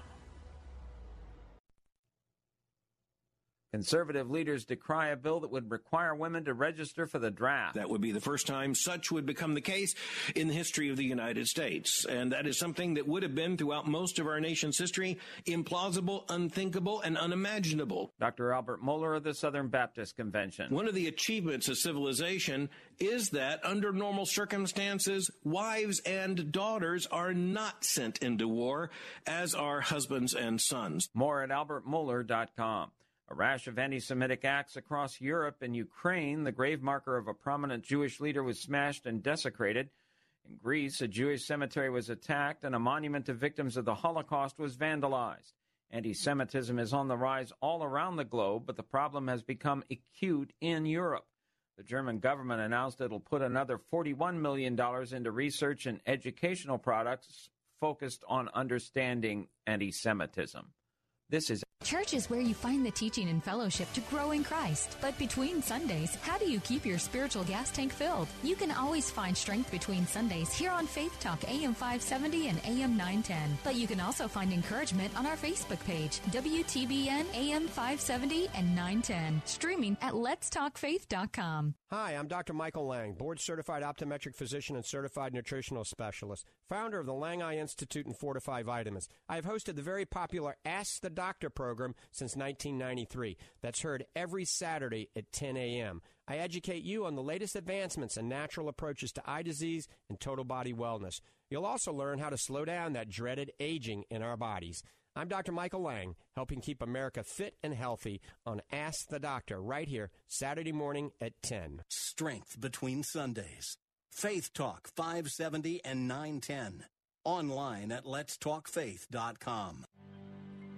Conservative leaders decry a bill that would require women to register for the draft. That would be the first time such would become the case in the history of the United States. And that is something that would have been, throughout most of our nation's history, implausible, unthinkable, and unimaginable. Doctor Albert Mohler of the Southern Baptist Convention. One of the achievements of civilization is that, under normal circumstances, wives and daughters are not sent into war, as are husbands and sons. More at albert mohler dot com. A rash of anti-Semitic acts across Europe and Ukraine. The grave marker of a prominent Jewish leader was smashed and desecrated. In Greece, a Jewish cemetery was attacked and a monument to victims of the Holocaust was vandalized. Anti-Semitism is on the rise all around the globe, but the problem has become acute in Europe. The German government announced it'll put another forty-one million dollars into research and educational products focused on understanding anti-Semitism. This is Church is where you find the teaching and fellowship to grow in Christ. But between Sundays, how do you keep your spiritual gas tank filled? You can always find strength between Sundays here on Faith Talk A M five seventy and A M nine ten. But you can also find encouragement on our Facebook page, W T B N A M five seventy and nine ten. Streaming at lets talk faith dot com. Hi, I'm Doctor Michael Lang, board-certified optometric physician and certified nutritional specialist, founder of the Lang Eye Institute and Fortify Vitamins. I have hosted the very popular Ask the Doctor program since nineteen ninety-three. That's heard every Saturday at ten a.m. I educate you on the latest advancements and natural approaches to eye disease and total body wellness. You'll also learn how to slow down that dreaded aging in our bodies. I'm Doctor Michael Lang, helping keep America fit and healthy on Ask the Doctor, right here, Saturday morning at ten. Strength between Sundays. Faith Talk five seventy and nine ten. Online at lets talk faith dot com.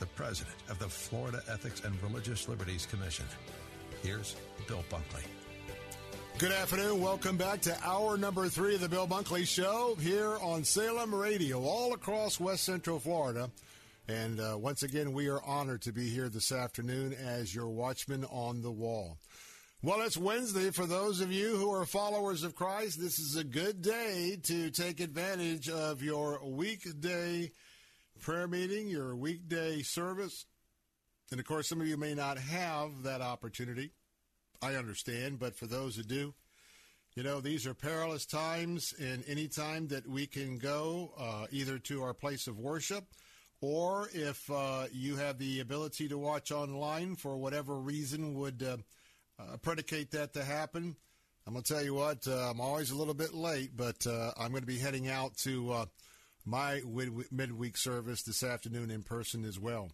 the president of the Florida Ethics and Religious Liberties Commission. Here's Bill Bunkley. Good afternoon. Welcome back to hour number three of the Bill Bunkley Show here on Salem Radio, all across West Central Florida. And uh, once again, we are honored to be here this afternoon as your watchman on the wall. Well, it's Wednesday. For those of you who are followers of Christ, this is a good day to take advantage of your weekday prayer meeting, your weekday service. And of course, some of you may not have that opportunity. I understand, but for those who do, you know, these are perilous times, and any time that we can go uh, either to our place of worship, or if uh, you have the ability to watch online for whatever reason would uh, uh, predicate that to happen. I'm going to tell you what, uh, I'm always a little bit late, but uh, I'm going to be heading out to uh, my midweek service this afternoon in person as well.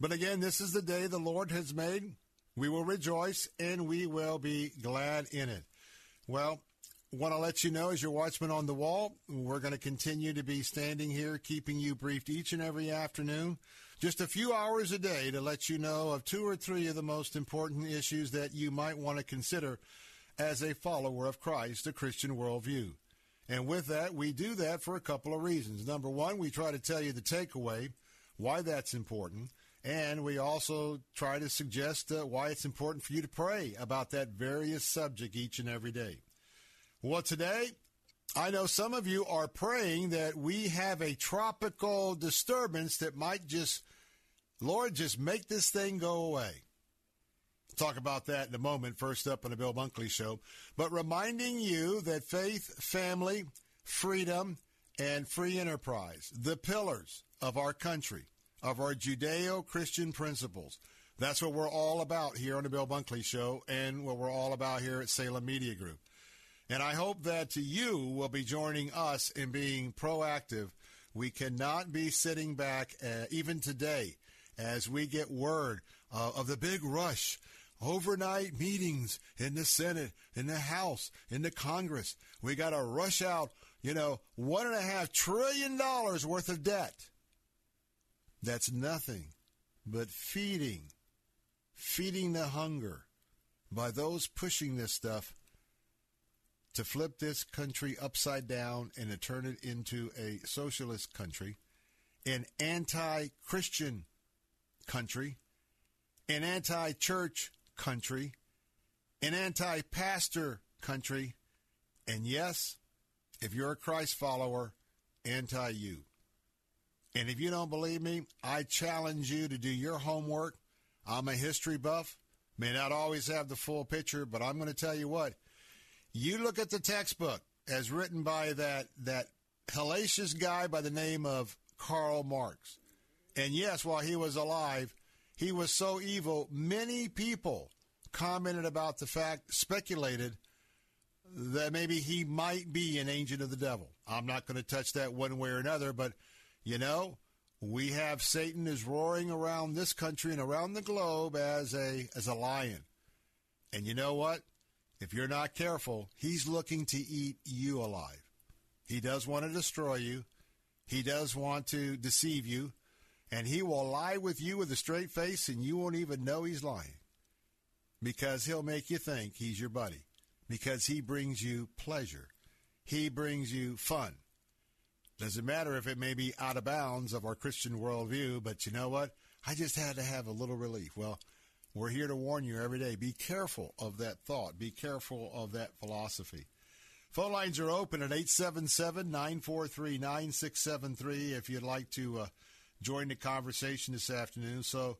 But again, this is the day the Lord has made. We will rejoice and we will be glad in it. Well, want to let you know, as your watchman on the wall, we're going to continue to be standing here, keeping you briefed each and every afternoon. Just a few hours a day to let you know of two or three of the most important issues that you might want to consider as a follower of Christ, a Christian worldview. And with that, we do that for a couple of reasons. Number one, we try to tell you the takeaway, why that's important. And we also try to suggest uh, why it's important for you to pray about that various subject each and every day. Well, today, I know some of you are praying that we have a tropical disturbance that might just, Lord, just make this thing go away. Talk about that in a moment, first up on the Bill Bunkley Show. But reminding you that faith, family, freedom, and free enterprise, the pillars of our country, of our Judeo-Christian principles. That's what we're all about here on the Bill Bunkley Show and what we're all about here at Salem Media Group. And I hope that you will be joining us in being proactive. We cannot be sitting back, uh, even today, as we get word uh, of the big rush. Overnight meetings in the Senate, in the House, in the Congress. We got to rush out, you know, one and a half trillion dollars worth of debt. That's nothing but feeding, feeding the hunger by those pushing this stuff to flip this country upside down and to turn it into a socialist country, an anti-Christian country, an anti-church country. country, an anti-pastor country, and yes, if you're a Christ follower, anti-you. And if you don't believe me, I challenge you to do your homework. I'm a history buff, may not always have the full picture, but I'm going to tell you what. You look at the textbook as written by that, that hellacious guy by the name of Karl Marx. And yes, while he was alive, he was so evil, many people commented about the fact, speculated, that maybe he might be an agent of the devil. I'm not going to touch that one way or another, but, you know, we have Satan is roaring around this country and around the globe as a as a lion. And you know what? If you're not careful, he's looking to eat you alive. He does want to destroy you. He does want to deceive you. And he will lie with you with a straight face, and you won't even know he's lying, because he'll make you think he's your buddy, because he brings you pleasure. He brings you fun. Doesn't matter if it may be out of bounds of our Christian worldview, but you know what? I just had to have a little relief. Well, we're here to warn you every day. Be careful of that thought. Be careful of that philosophy. Phone lines are open at eight seven seven, nine four three, nine six seven three if you'd like to uh, join the conversation this afternoon. So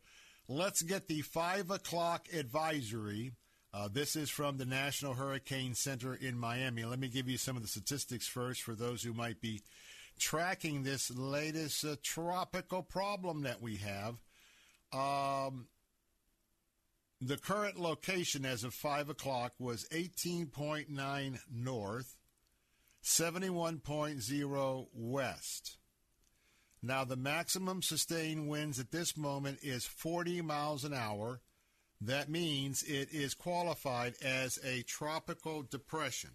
let's get the five o'clock advisory. Uh, this is from the National Hurricane Center in Miami. Let me give you some of the statistics first for those who might be tracking this latest uh, tropical problem that we have. Um, the current location as of five o'clock was eighteen point nine north, seventy-one point zero west. Now, the maximum sustained winds at this moment is forty miles an hour. That means it is qualified as a tropical depression.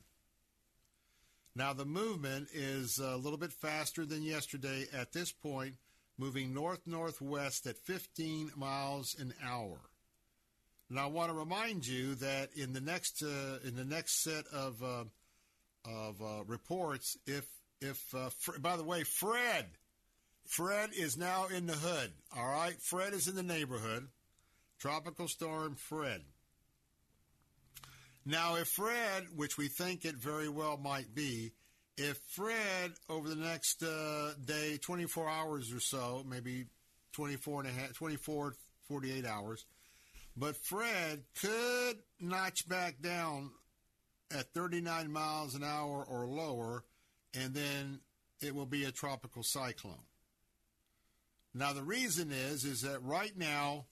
Now, the movement is a little bit faster than yesterday at this point, moving north-northwest at fifteen miles an hour. Now, I want to remind you that in the next uh, in the next set of uh, of uh, reports, if if uh, Fr- by the way, Fred, Fred is now in the hood. All right, Fred is in the neighborhood. Tropical Storm Fred. Now, if Fred, which we think it very well might be, if Fred over the next uh, day, twenty-four hours or so, maybe twenty-four and a half, twenty-four, forty-eight hours, but Fred could notch back down at thirty-nine miles an hour or lower, and then it will be a tropical cyclone. Now, the reason is, is that right now,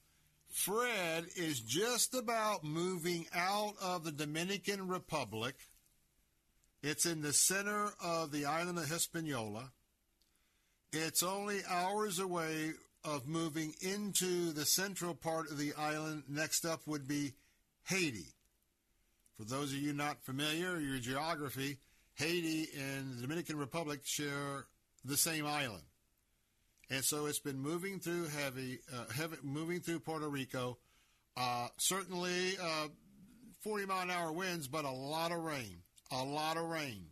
Fred is just about moving out of the Dominican Republic. It's in the center of the island of Hispaniola. It's only hours away of moving into the central part of the island. Next up would be Haiti. For those of you not familiar, your geography, Haiti and the Dominican Republic share the same island. And so it's been moving through heavy, uh, heavy moving through Puerto Rico. Uh, certainly uh, forty mile an hour winds, but a lot of rain, a lot of rain.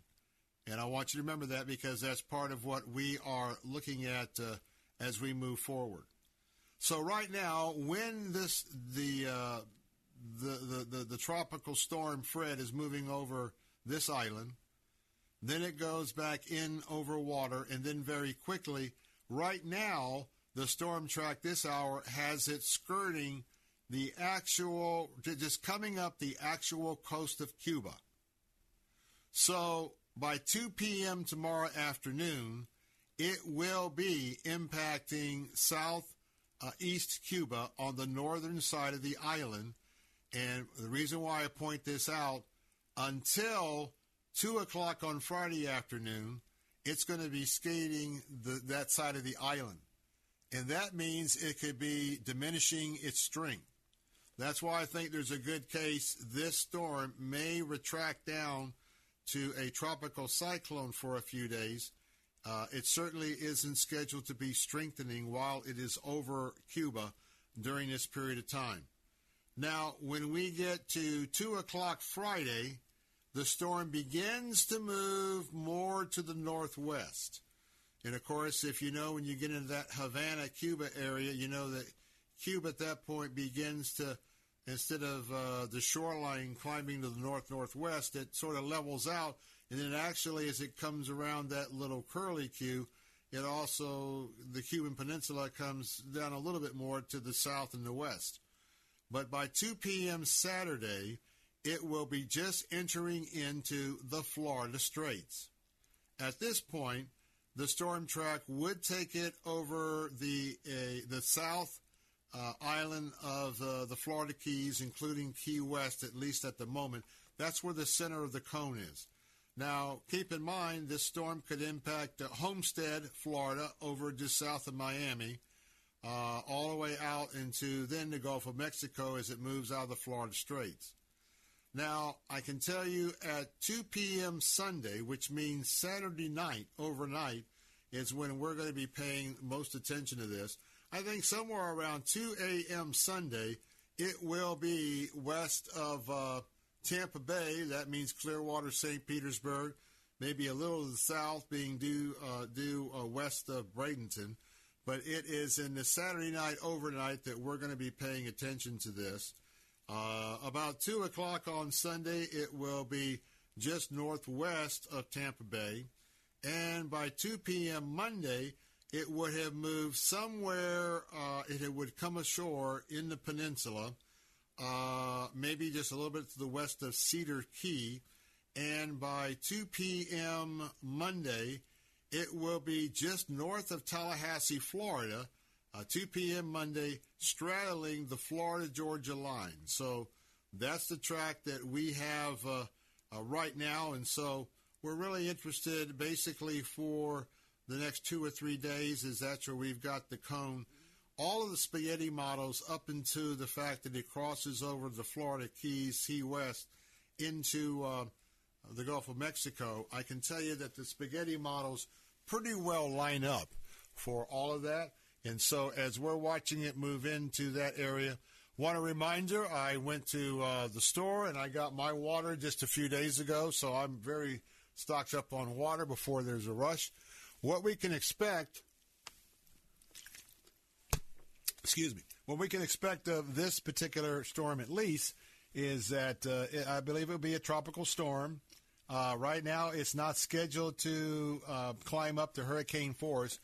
And I want you to remember that, because that's part of what we are looking at uh, as we move forward. So right now, when this the, uh, the the the the tropical storm Fred is moving over this island, then it goes back in over water, and then very quickly. Right now, the storm track this hour has it skirting the actual, just coming up the actual coast of Cuba. So by two p.m. tomorrow afternoon, it will be impacting south uh, east Cuba on the northern side of the island. And the reason why I point this out, until two o'clock on Friday afternoon, it's going to be skating the, that side of the island. And that means it could be diminishing its strength. That's why I think there's a good case this storm may retract down to a tropical cyclone for a few days. Uh, it certainly isn't scheduled to be strengthening while it is over Cuba during this period of time. Now, when we get to two o'clock Friday, the storm begins to move more to the northwest. And, of course, if you know when you get into that Havana, Cuba area, you know that Cuba at that point begins to, instead of uh, the shoreline climbing to the north-northwest, it sort of levels out. And then actually, as it comes around that little curly Q, it also, the Cuban Peninsula comes down a little bit more to the south and the west. But by two p.m. Saturday, it will be just entering into the Florida Straits. At this point, the storm track would take it over the uh, the south uh, island of uh, the Florida Keys, including Key West, at least at the moment. That's where the center of the cone is. Now, keep in mind, this storm could impact uh, Homestead, Florida, over just south of Miami, uh, all the way out into then the Gulf of Mexico as it moves out of the Florida Straits. Now, I can tell you at two p.m. Sunday, which means Saturday night, overnight, is when we're going to be paying most attention to this. I think somewhere around two a.m. Sunday, it will be west of uh, Tampa Bay. That means Clearwater, Saint Petersburg, maybe a little to the south being due, uh, due uh, west of Bradenton. But it is in the Saturday night overnight that we're going to be paying attention to this. Uh, about two o'clock on Sunday, it will be just northwest of Tampa Bay. And by two p.m. Monday, it would have moved somewhere. Uh, it would come ashore in the peninsula, uh, maybe just a little bit to the west of Cedar Key. And by two p.m. Monday, it will be just north of Tallahassee, Florida, uh, two p.m. Monday, straddling the Florida-Georgia line. So that's the track that we have uh, uh, right now. And so we're really interested basically for the next two or three days is that's where we've got the cone. All of the spaghetti models up into the fact that it crosses over the Florida Keys, Key West, into uh, the Gulf of Mexico. I can tell you that the spaghetti models pretty well line up for all of that. And so as we're watching it move into that area, want a reminder, I went to uh, the store and I got my water just a few days ago, so I'm very stocked up on water before there's a rush. What we can expect, excuse me, what we can expect of this particular storm at least is that uh, it, I believe it will be a tropical storm. Uh, right now it's not scheduled to uh, climb up to hurricane force,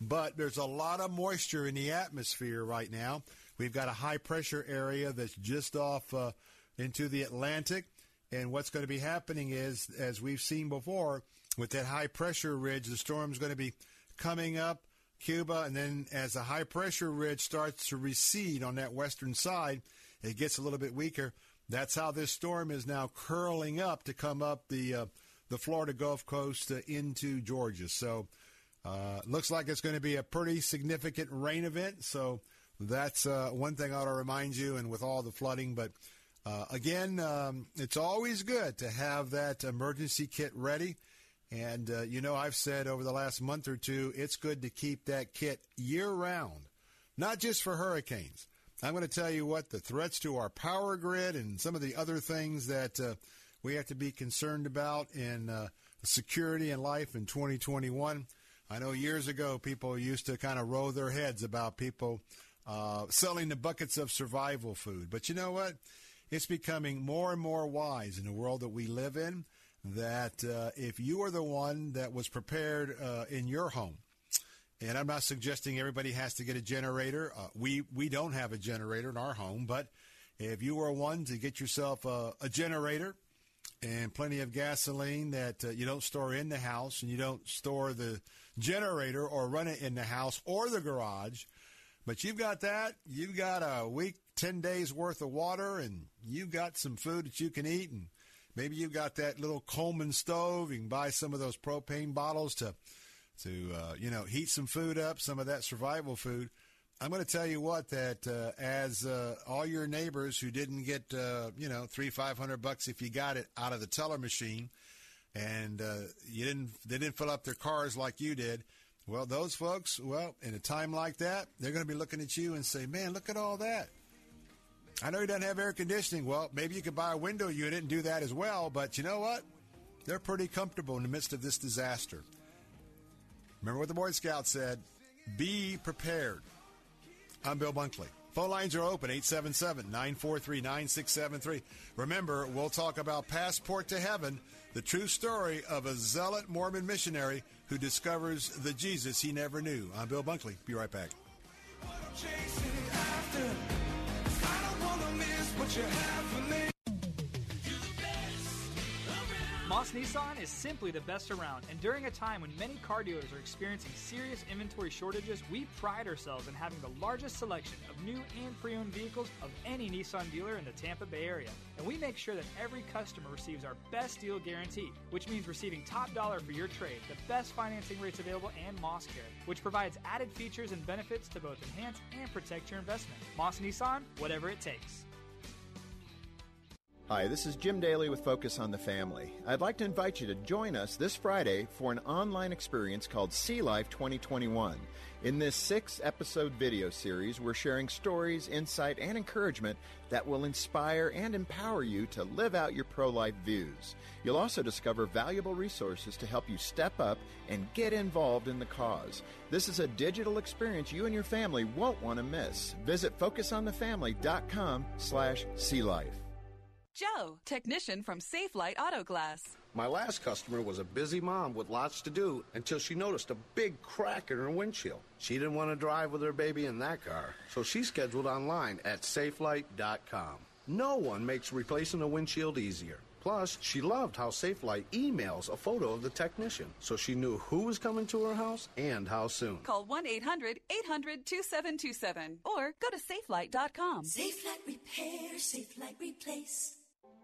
but there's a lot of moisture in the atmosphere right now. We've got a high-pressure area that's just off uh, into the Atlantic, and what's going to be happening is, as we've seen before, with that high-pressure ridge, the storm's going to be coming up Cuba, and then as the high-pressure ridge starts to recede on that western side, it gets a little bit weaker. That's how this storm is now curling up to come up the, uh, the Florida Gulf Coast uh, into Georgia. So uh, looks like it's going to be a pretty significant rain event, so that's uh, one thing I ought to remind you, and with all the flooding. But, uh, again, um, it's always good to have that emergency kit ready. And, uh, you know, I've said over the last month or two, it's good to keep that kit year-round, not just for hurricanes. I'm going to tell you what the threats to our power grid and some of the other things that uh, we have to be concerned about in uh, security and life in twenty twenty-one. I know years ago people used to kind of roll their heads about people Uh, selling the buckets of survival food. But you know what? It's becoming more and more wise in the world that we live in that uh, if you are the one that was prepared uh, in your home, and I'm not suggesting everybody has to get a generator. Uh, we, we don't have a generator in our home, but if you are one to get yourself a, a generator and plenty of gasoline that uh, you don't store in the house and you don't store the generator or run it in the house or the garage, but you've got that, you've got a week, ten days worth of water, and you've got some food that you can eat, and maybe you've got that little Coleman stove. You can buy some of those propane bottles to, to uh, you know, heat some food up, some of that survival food. I'm going to tell you what, that uh, as uh, all your neighbors who didn't get, uh, you know, three, five hundred bucks if you got it out of the teller machine, and uh, you didn't, they didn't fill up their cars like you did, well, those folks, well, in a time like that, they're going to be looking at you and say, man, look at all that. I know you don't have air conditioning. Well, maybe you could buy a window unit and do that as well. But you know what? They're pretty comfortable in the midst of this disaster. Remember what the Boy Scout said, be prepared. I'm Bill Bunkley. Phone lines are open, eight seven seven, nine four three, nine six seven three. Remember, we'll talk about Passport to Heaven, the true story of a zealot Mormon missionary who discovers the Jesus he never knew. I'm Bill Bunkley. Be right back. Moss Nissan is simply the best around, and during a time when many car dealers are experiencing serious inventory shortages, we pride ourselves in having the largest selection of new and pre-owned vehicles of any Nissan dealer in the Tampa Bay area. And we make sure that every customer receives our best deal guarantee, which means receiving top dollar for your trade, the best financing rates available, and Moss Care, which provides added features and benefits to both enhance and protect your investment. Moss Nissan, whatever it takes. Hi, this is Jim Daly with Focus on the Family. I'd like to invite you to join us this Friday for an online experience called Sea Life twenty twenty-one. In this six-episode video series, we're sharing stories, insight, and encouragement that will inspire and empower you to live out your pro-life views. You'll also discover valuable resources to help you step up and get involved in the cause. This is a digital experience you and your family won't want to miss. Visit focus on the family dot com slash sea life. Joe, technician from SafeLight Auto Glass. My last customer was a busy mom with lots to do until she noticed a big crack in her windshield. She didn't want to drive with her baby in that car, so she scheduled online at safe light dot com. No one makes replacing a windshield easier. Plus, she loved how SafeLight emails a photo of the technician, so she knew who was coming to her house and how soon. Call one eight hundred eight hundred two seven two seven or go to safe light dot com. SafeLight Repair, SafeLight Replace.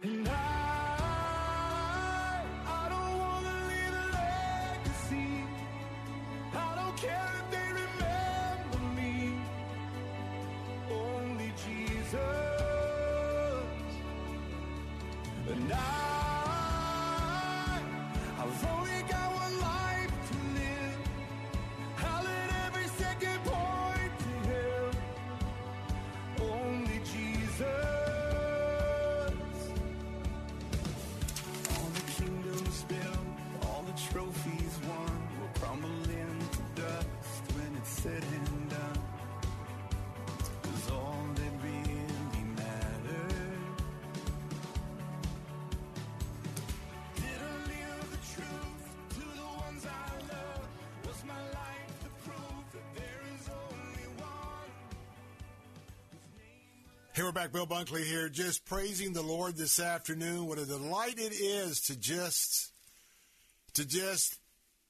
And I, I don't want to leave a legacy. I don't care if they remember me. Only Jesus. And I, I've only got one life to live. I'll let every second point to Him. Only Jesus. Trophies won will crumble into dust when it's said and done. 'Cause all that really mattered didn't live the truth to the ones I love. Was my life the proof that there is only one? Hey, we're back. Bill Bunkley here, just praising the Lord this afternoon. What a delight it is to just. To just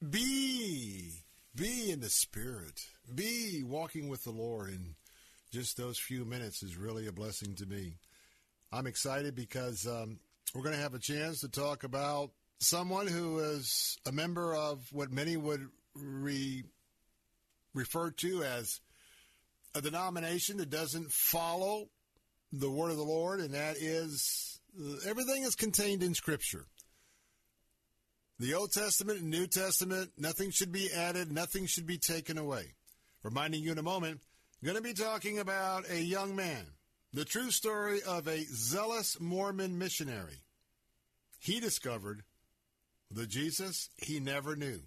be, be in the Spirit, be walking with the Lord in just those few minutes is really a blessing to me. I'm excited because um, we're going to have a chance to talk about someone who is a member of what many would re- refer to as a denomination that doesn't follow the word of the Lord, and that is everything is contained in Scripture. The Old Testament and New Testament, nothing should be added, nothing should be taken away. Reminding you in a moment, I'm going to be talking about a young man, the true story of a zealous Mormon missionary. He discovered the Jesus he never knew.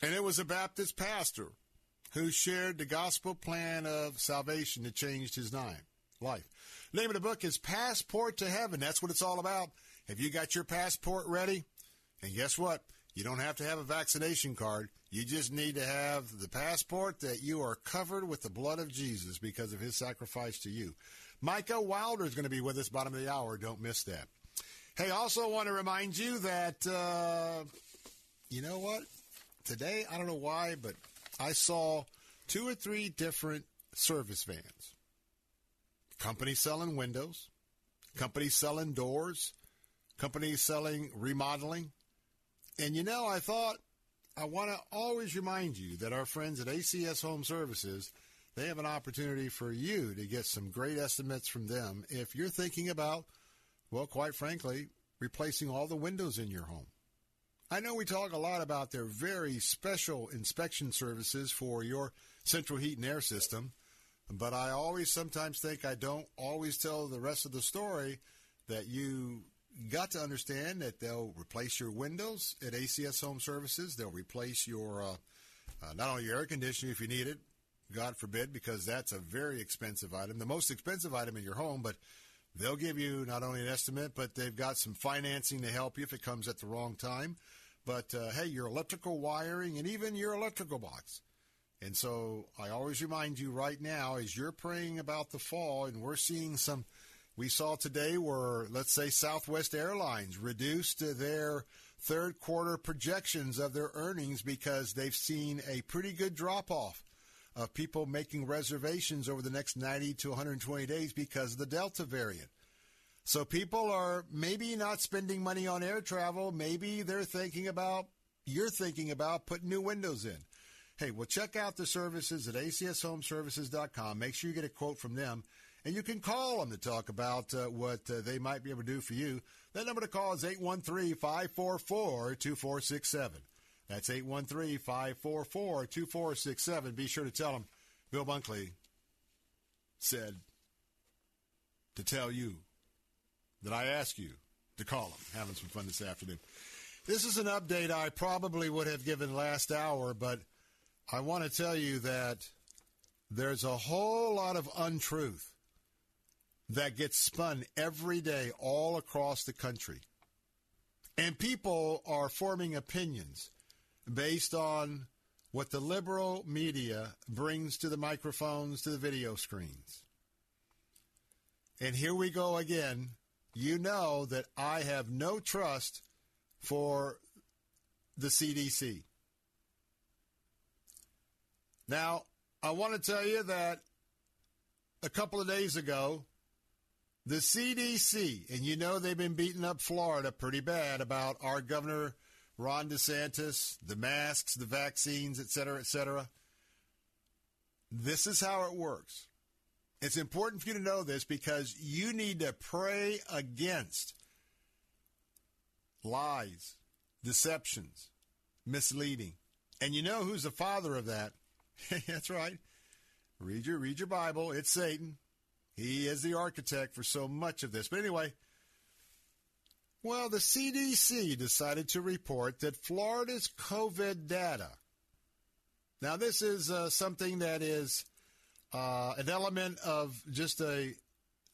And it was a Baptist pastor who shared the gospel plan of salvation that changed his life. The name of the book is Passport to Heaven. That's what it's all about. Have you got your passport ready? And guess what? You don't have to have a vaccination card. You just need to have the passport that you are covered with the blood of Jesus because of his sacrifice to you. Micah Wilder is going to be with us bottom of the hour. Don't miss that. Hey, also want to remind you that, uh, you know what? Today, I don't know why, but I saw two or three different service vans. Companies selling windows, companies selling doors, companies selling remodeling. And, you know, I thought I want to always remind you that our friends at A C S Home Services, they have an opportunity for you to get some great estimates from them if you're thinking about, well, quite frankly, replacing all the windows in your home. I know we talk a lot about their very special inspection services for your central heat and air system, but I always sometimes think I don't always tell the rest of the story that you got to understand that they'll replace your windows at A C S Home Services. They'll replace your, uh, uh, not only your air conditioner if you need it, God forbid, because that's a very expensive item, the most expensive item in your home, but they'll give you not only an estimate, but they've got some financing to help you if it comes at the wrong time. But, uh, hey, your electrical wiring and even your electrical box. And so I always remind you right now, as you're praying about the fall and we're seeing some We saw today were, let's say, Southwest Airlines reduced their third quarter projections of their earnings because they've seen a pretty good drop-off of people making reservations over the next ninety to one hundred twenty days because of the Delta variant. So people are maybe not spending money on air travel. Maybe they're thinking about, you're thinking about putting new windows in. Hey, well, check out the services at A C S home services dot com. Make sure you get a quote from them. And you can call them to talk about uh, what uh, they might be able to do for you. That number to call is eight one three, five four four, two four six seven. That's eight one three, five four four, two four six seven. Be sure to tell them Bill Bunkley said to tell you that I ask you to call them. Having some fun this afternoon. This is an update I probably would have given last hour, but I want to tell you that there's a whole lot of untruth that gets spun every day all across the country. And people are forming opinions based on what the liberal media brings to the microphones, to the video screens. And here we go again. You know that I have no trust for the C D C. Now, I want to tell you that a couple of days ago, the C D C, and you know they've been beating up Florida pretty bad about our Governor Ron DeSantis, the masks, the vaccines, et cetera, et cetera. This is how it works. It's important for you to know this because you need to pray against lies, deceptions, misleading. And you know who's the father of that? That's right. Read your, read your Bible. It's Satan. He is the architect for so much of this. But anyway, well, the C D C decided to report that Florida's COVID data. Now, this is uh, something that is uh, an element of just a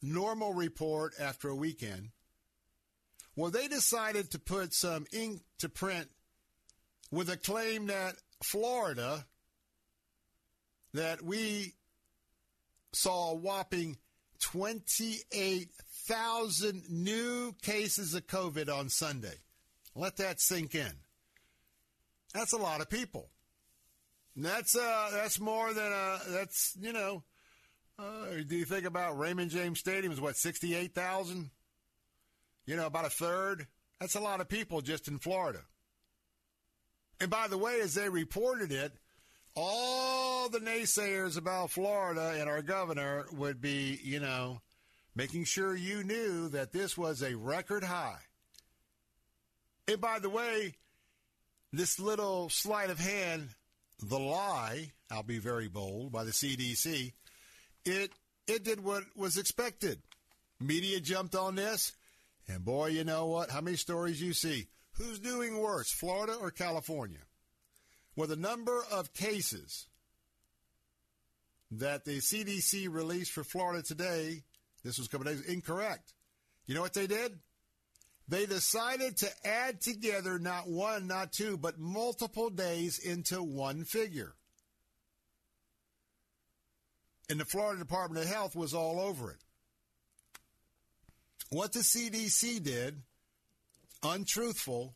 normal report after a weekend. Well, they decided to put some ink to print with a claim that Florida, that we saw a whopping twenty-eight thousand new cases of COVID on Sunday. Let that sink in. That's a lot of people. And that's uh, that's more than uh, that's you know. Uh, do you think about Raymond James Stadium is what sixty-eight thousand? You know, about a third. That's a lot of people just in Florida. And by the way, as they reported it, all the naysayers about Florida and our governor would be, you know, making sure you knew that this was a record high. And by the way, this little sleight of hand, the lie, I'll be very bold, by the C D C, it it did what was expected. Media jumped on this, and boy, you know what? How many stories you see? Who's doing worse, Florida or California? Well, the number of cases that the C D C released for Florida today, this was a couple of days, incorrect. You know what they did? They decided to add together not one, not two, but multiple days into one figure. And the Florida Department of Health was all over it. What the C D C did, untruthful,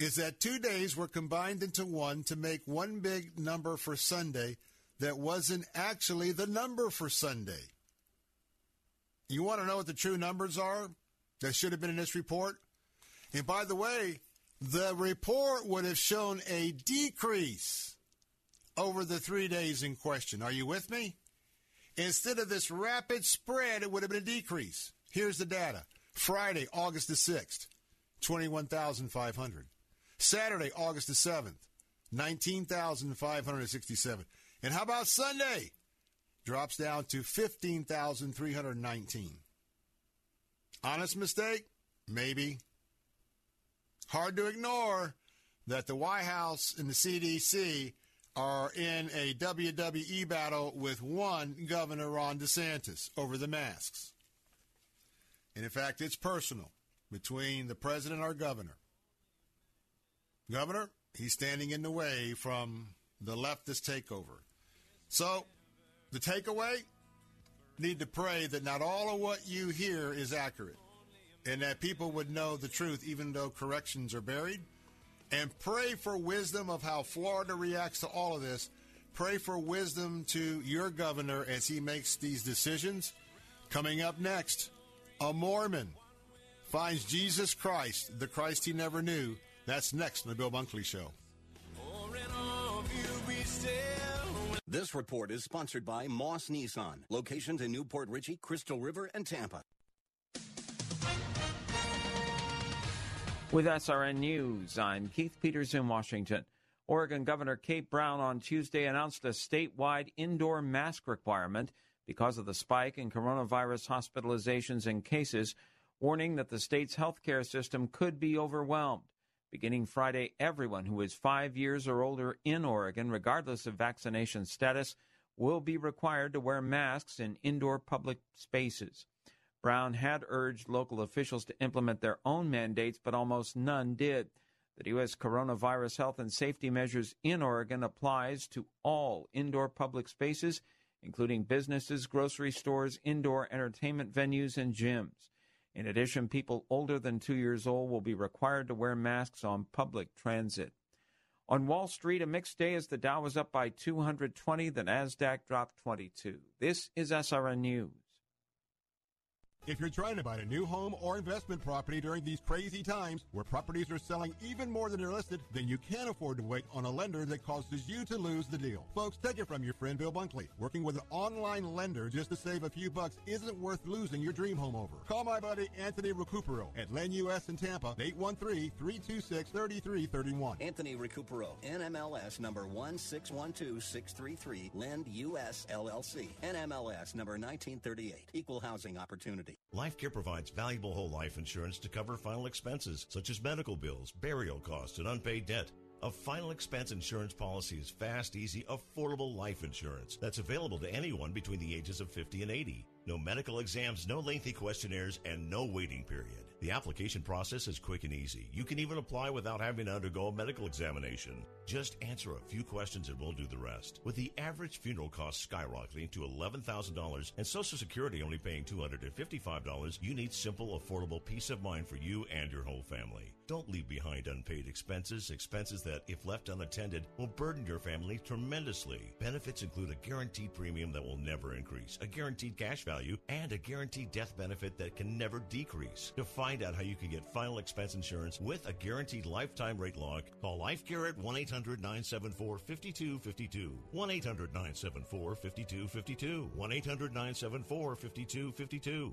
is that two days were combined into one to make one big number for Sunday that wasn't actually the number for Sunday. You want to know what the true numbers are that should have been in this report? And by the way, the report would have shown a decrease over the three days in question. Are you with me? Instead of this rapid spread, it would have been a decrease. Here's the data. Friday, August the sixth, twenty-one thousand five hundred. Saturday, August the seventh, nineteen thousand five hundred sixty-seven. And how about Sunday? Drops down to fifteen thousand three hundred nineteen. Honest mistake? Maybe. Hard to ignore that the White House and the C D C are in a W W E battle with one Governor Ron DeSantis over the masks. And in fact, it's personal between the president and our governor. Governor, he's standing in the way from the leftist takeover. So, the takeaway, need to pray that not all of what you hear is accurate, and that people would know the truth even though corrections are buried. And pray for wisdom of how Florida reacts to all of this. Pray for wisdom to your governor as he makes these decisions. Coming up next, a Mormon finds Jesus Christ, the Christ he never knew. That's next on The Bill Bunkley Show. This report is sponsored by Moss Nissan. Locations in Newport Richey, Crystal River, and Tampa. With S R N News, I'm Keith Peters in Washington. Oregon Governor Kate Brown on Tuesday announced a statewide indoor mask requirement because of the spike in coronavirus hospitalizations and cases, warning that the state's healthcare system could be overwhelmed. Beginning Friday, everyone who is five years or older in Oregon, regardless of vaccination status, will be required to wear masks in indoor public spaces. Brown had urged local officials to implement their own mandates, but almost none did. The U S coronavirus health and safety measures in Oregon applies to all indoor public spaces, including businesses, grocery stores, indoor entertainment venues, and gyms. In addition, people older than two years old will be required to wear masks on public transit. On Wall Street, a mixed day as the Dow was up by two hundred twenty, the NASDAQ dropped twenty-two. This is S R N News. If you're trying to buy a new home or investment property during these crazy times where properties are selling even more than they're listed, then you can't afford to wait on a lender that causes you to lose the deal. Folks, take it from your friend Bill Bunkley. Working with an online lender just to save a few bucks isn't worth losing your dream home over. Call my buddy Anthony Recupero at LendUS in Tampa at eight one three, three two six, three three three one. Anthony Recupero, N M L S number one six one two six three three, LendUS L L C, N M L S number nineteen thirty-eight, Equal Housing Opportunity. Life Care provides valuable whole life insurance to cover final expenses such as medical bills, burial costs, and unpaid debt. A final expense insurance policy is fast, easy, affordable life insurance that's available to anyone between the ages of fifty and eighty. No medical exams, no lengthy questionnaires, and no waiting period. The application process is quick and easy. You can even apply without having to undergo a medical examination. Just answer a few questions and we'll do the rest. With the average funeral cost skyrocketing to eleven thousand dollars and Social Security only paying two hundred fifty-five dollars, you need simple, affordable peace of mind for you and your whole family. Don't leave behind unpaid expenses, expenses that, if left unattended, will burden your family tremendously. Benefits include a guaranteed premium that will never increase, a guaranteed cash value, and a guaranteed death benefit that can never decrease. To find out how you can get final expense insurance with a guaranteed lifetime rate log, call Life Care at one eight hundred nine seven four five two five two, one eight hundred nine seven four five two five two, one eight hundred nine seven four five two five two.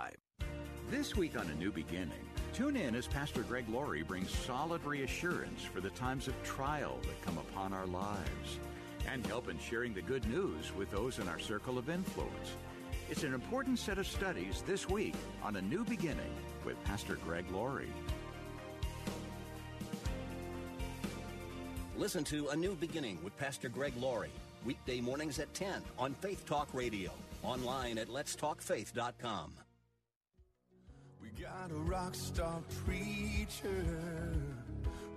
This week on A New Beginning, tune in as Pastor Greg Laurie brings solid reassurance for the times of trial that come upon our lives and help in sharing the good news with those in our circle of influence. It's an important set of studies this week on A New Beginning with Pastor Greg Laurie. Listen to A New Beginning with Pastor Greg Laurie, weekday mornings at ten on Faith Talk Radio, online at lets talk faith dot com. We got a rock star preacher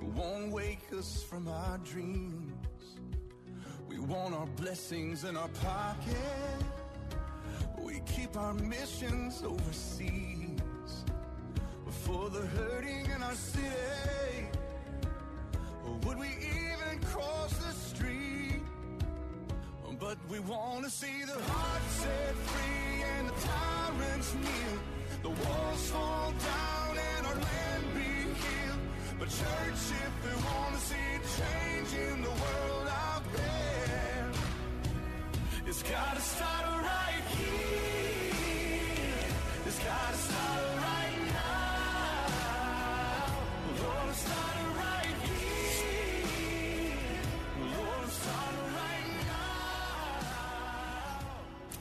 who won't wake us from our dreams. We want our blessings in our pocket, but we keep our missions overseas. For the hurting in our city, or would we even cross the street? But we want to see the heart set free. stands near. The walls fall down and our land be healed. But church, if we want to see change in the world out there, it's got to start right here. It's got to start right now. Lord, it's got to right here. Lord, it's got to right now.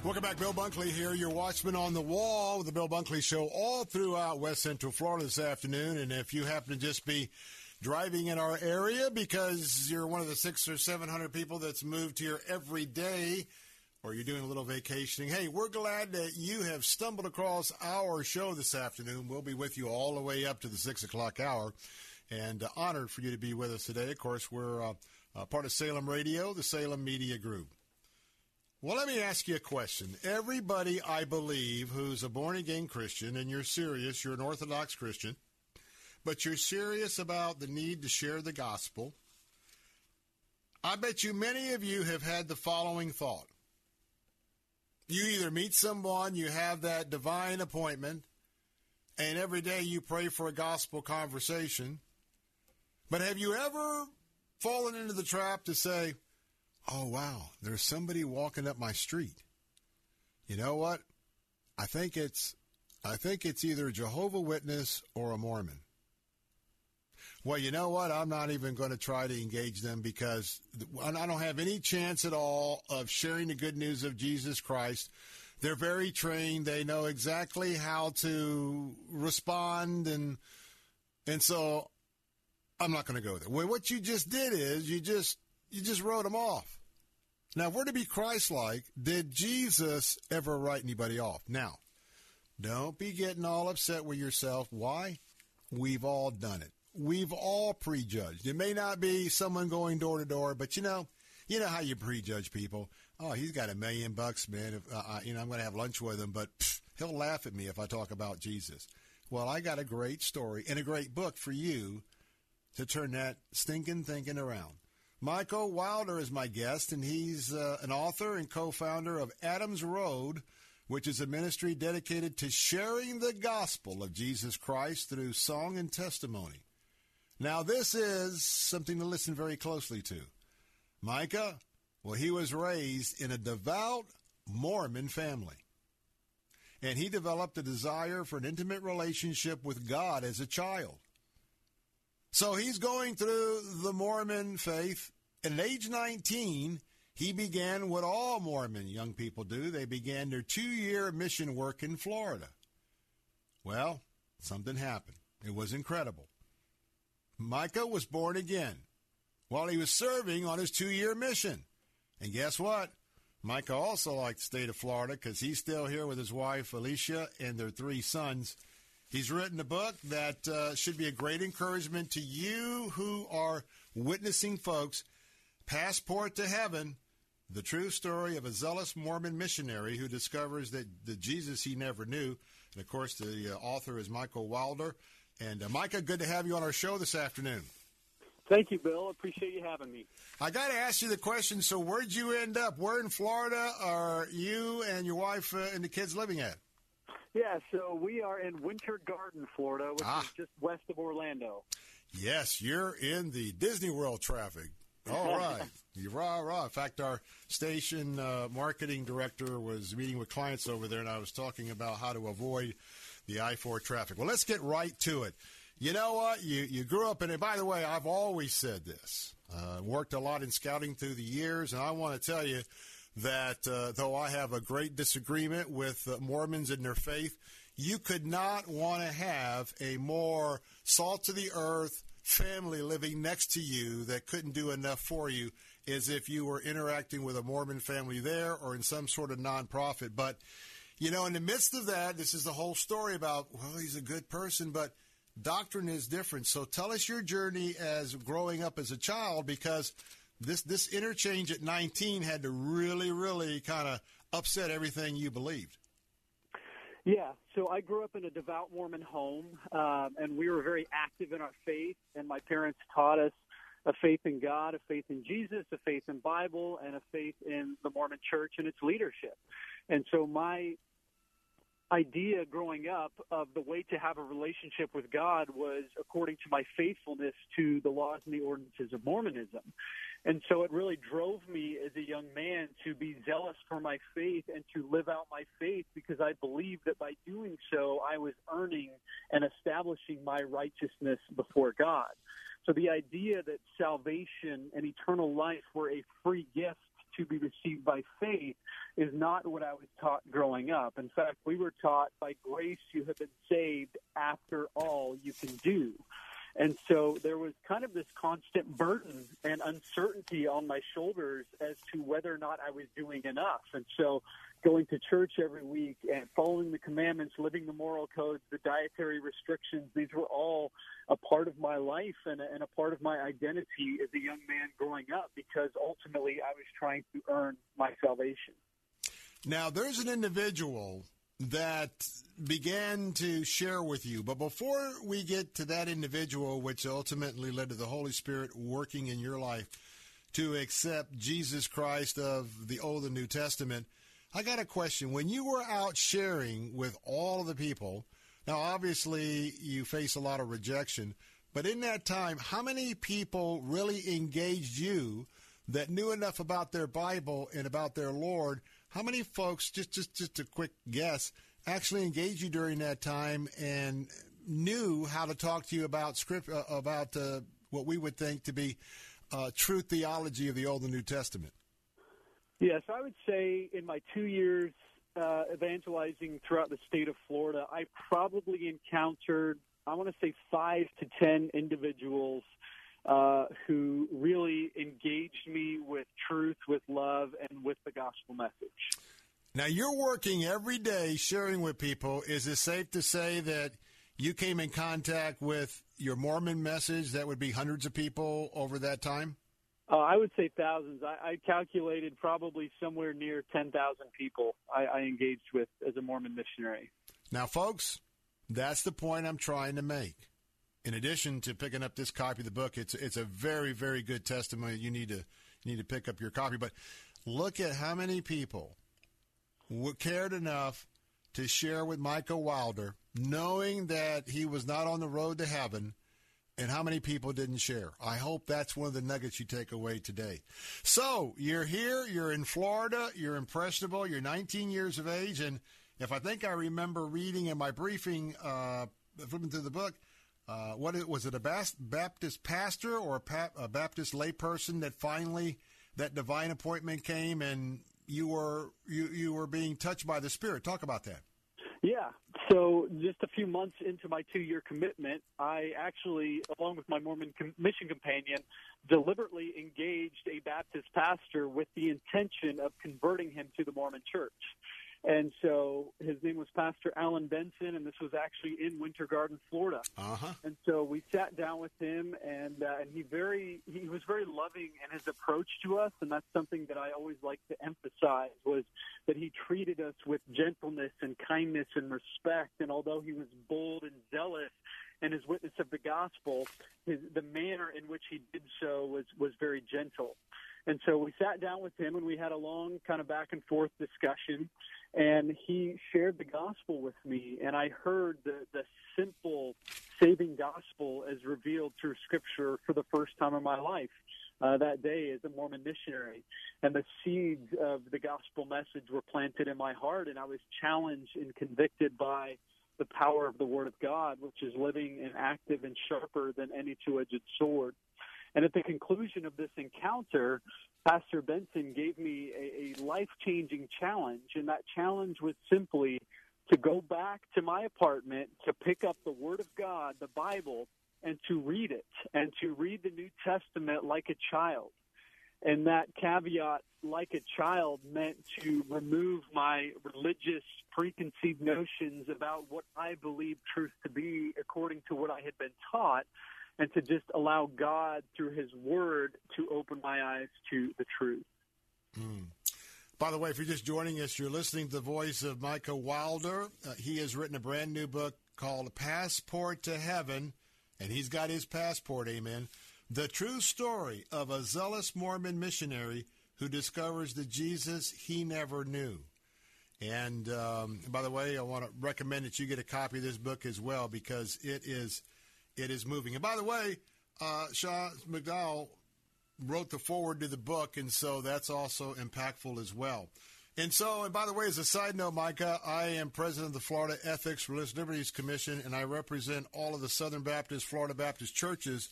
Welcome back. Bill Bunkley here, your watchman on the wall with the Bill Bunkley Show all throughout West Central Florida this afternoon. And if you happen to just be driving in our area because you're one of the six or seven hundred people that's moved here every day, or you're doing a little vacationing, hey, we're glad that you have stumbled across our show this afternoon. We'll be with you all the way up to the six o'clock hour, and uh, honored for you to be with us today. Of course, we're uh, uh, part of Salem Radio, the Salem Media Group. Well, let me ask you a question. Everybody, I believe, who's a born-again Christian, and you're serious, you're an Orthodox Christian, but you're serious about the need to share the gospel, I bet you many of you have had the following thought. You either meet someone, you have that divine appointment, and every day you pray for a gospel conversation. But have you ever fallen into the trap to say, oh, wow, there's somebody walking up my street? You know what? I think it's, I think it's either a Jehovah's Witness or a Mormon. Well, you know what? I'm not even going to try to engage them because I don't have any chance at all of sharing the good news of Jesus Christ. They're very trained. They know exactly how to respond. And and so I'm not going to go there. Well, what you just did is you just you just wrote them off. Now, if we're to be Christ-like, did Jesus ever write anybody off? Now, don't be getting all upset with yourself. Why? We've all done it. We've all prejudged. It may not be someone going door to door, but you know, you know how you prejudge people. Oh, he's got a million bucks, man. If, uh, I, you know, I'm going to have lunch with him, but pff, he'll laugh at me if I talk about Jesus. Well, I got a great story and a great book for you to turn that stinking thinking around. Micah Wilder is my guest, and he's uh, an author and co-founder of Adam's Road, which is a ministry dedicated to sharing the gospel of Jesus Christ through song and testimony. Now, this is something to listen very closely to. Micah, well, he was raised in a devout Mormon family, and he developed a desire for an intimate relationship with God as a child. So he's going through the Mormon faith, and at age nineteen, he began what all Mormon young people do. They began their two-year mission work in Florida. Well, something happened. It was incredible. Micah was born again while he was serving on his two-year mission. And guess what? Micah also liked the state of Florida because he's still here with his wife, Alicia, and their three sons. He's written a book that uh, should be a great encouragement to you who are witnessing folks. Passport to Heaven, the true story of a zealous Mormon missionary who discovers that the Jesus he never knew. And, of course, the uh, author is Michael Wilder. And, uh, Micah, good to have you on our show this afternoon. Thank you, Bill. Appreciate you having me. I got to ask you the question, so where'd you end up? Where in Florida are you and your wife uh, and the kids living at? Yeah, so we are in Winter Garden, Florida, which ah. is just west of Orlando. Yes, you're in the Disney World traffic. All right. Rah, rah. In fact, our station uh, marketing director was meeting with clients over there, and I was talking about how to avoid the I four traffic. Well, let's get right to it. You know what? You you grew up in it. By the way, I've always said this. Uh, worked a lot in scouting through the years, and I want to tell you that uh, though I have a great disagreement with uh, Mormons and their faith, you could not want to have a more salt-of-the-earth family living next to you that couldn't do enough for you as if you were interacting with a Mormon family there or in some sort of nonprofit. But you know, in the midst of that, this is the whole story about, well, he's a good person, but doctrine is different. So tell us your journey as growing up as a child, because this this interchange at nineteen had to really, really kind of upset everything you believed. Yeah, so I grew up in a devout Mormon home, um, and we were very active in our faith, and my parents taught us a faith in God, a faith in Jesus, a faith in Bible, and a faith in the Mormon Church and its leadership. And so my idea growing up of the way to have a relationship with God was according to my faithfulness to the laws and the ordinances of Mormonism. And so it really drove me as a young man to be zealous for my faith and to live out my faith, because I believed that by doing so, I was earning and establishing my righteousness before God. So the idea that salvation and eternal life were a free gift to be received by faith is not what I was taught growing up. In fact, we were taught by grace you have been saved after all you can do. And so there was kind of this constant burden and uncertainty on my shoulders as to whether or not I was doing enough. And so going to church every week and following the commandments, living the moral codes, the dietary restrictions, these were all a part of my life and a, and a part of my identity as a young man growing up, because ultimately I was trying to earn my salvation. Now, there's an individual that began to share with you. But before we get to that individual, which ultimately led to the Holy Spirit working in your life to accept Jesus Christ of the Old and New Testament, I got a question. When you were out sharing with all of the people, now obviously you face a lot of rejection, but in that time, how many people really engaged you that knew enough about their Bible and about their Lord? How many folks, just, just just a quick guess, actually engaged you during that time and knew how to talk to you about script uh, about uh, what we would think to be uh, true theology of the Old and New Testament? Yes, I would say in my two years uh, evangelizing throughout the state of Florida, I probably encountered, I want to say, five to ten individuals Uh, who really engaged me with truth, with love, and with the gospel message. Now, you're working every day sharing with people. Is it safe to say that you came in contact with your Mormon message? That would be hundreds of people over that time? Uh, I would say thousands. I, I calculated probably somewhere near ten thousand people I, I engaged with as a Mormon missionary. Now, folks, that's the point I'm trying to make. In addition to picking up this copy of the book, it's it's a very, very good testimony. You need to you need to pick up your copy. But look at how many people were cared enough to share with Micah Wilder, knowing that he was not on the road to heaven, and how many people didn't share. I hope that's one of the nuggets you take away today. So you're here, you're in Florida, you're impressionable, you're nineteen years of age, and if I think I remember reading in my briefing, uh, flipping through the book, Uh, what was it, a Baptist pastor or a, pa- a Baptist layperson that finally that divine appointment came and you were you, you were being touched by the Spirit? Talk about that. Yeah. So just a few months into my two-year commitment, I actually, along with my Mormon com- mission companion, deliberately engaged a Baptist pastor with the intention of converting him to the Mormon Church. And so his name was Pastor Alan Benson, and this was actually in Winter Garden, Florida. Uh-huh. And so we sat down with him, and uh, and he very he was very loving in his approach to us, and that's something that I always like to emphasize, was that he treated us with gentleness and kindness and respect. And although he was bold and zealous in his witness of the gospel, his, the manner in which he did so was, was very gentle. And so we sat down with him, and we had a long kind of back and forth discussion, and he shared the gospel with me, and I heard the, the simple saving gospel as revealed through Scripture for the first time in my life uh, that day as a Mormon missionary. And the seeds of the gospel message were planted in my heart, and I was challenged and convicted by the power of the Word of God, which is living and active and sharper than any two-edged sword. And at the conclusion of this encounter, Pastor Benson gave me a, a life-changing challenge, and that challenge was simply to go back to my apartment, to pick up the Word of God, the Bible, and to read it, and to read the New Testament like a child. And that caveat, like a child, meant to remove my religious preconceived notions about what I believe truth to be according to what I had been taught, and to just allow God through his word to open my eyes to the truth. Mm. By the way, if you're just joining us, you're listening to the voice of Micah Wilder. Uh, he has written a brand new book called Passport to Heaven, and he's got his passport, amen. The true story of a zealous Mormon missionary who discovers the Jesus he never knew. And um, by the way, I want to recommend that you get a copy of this book as well, because it is it is moving. And by the way, uh, Shaw McDowell wrote the foreword to the book, and so that's also impactful as well. And so, and by the way, as a side note, Micah, I am president of the Florida Ethics and Religious Liberties Commission, and I represent all of the Southern Baptist, Florida Baptist churches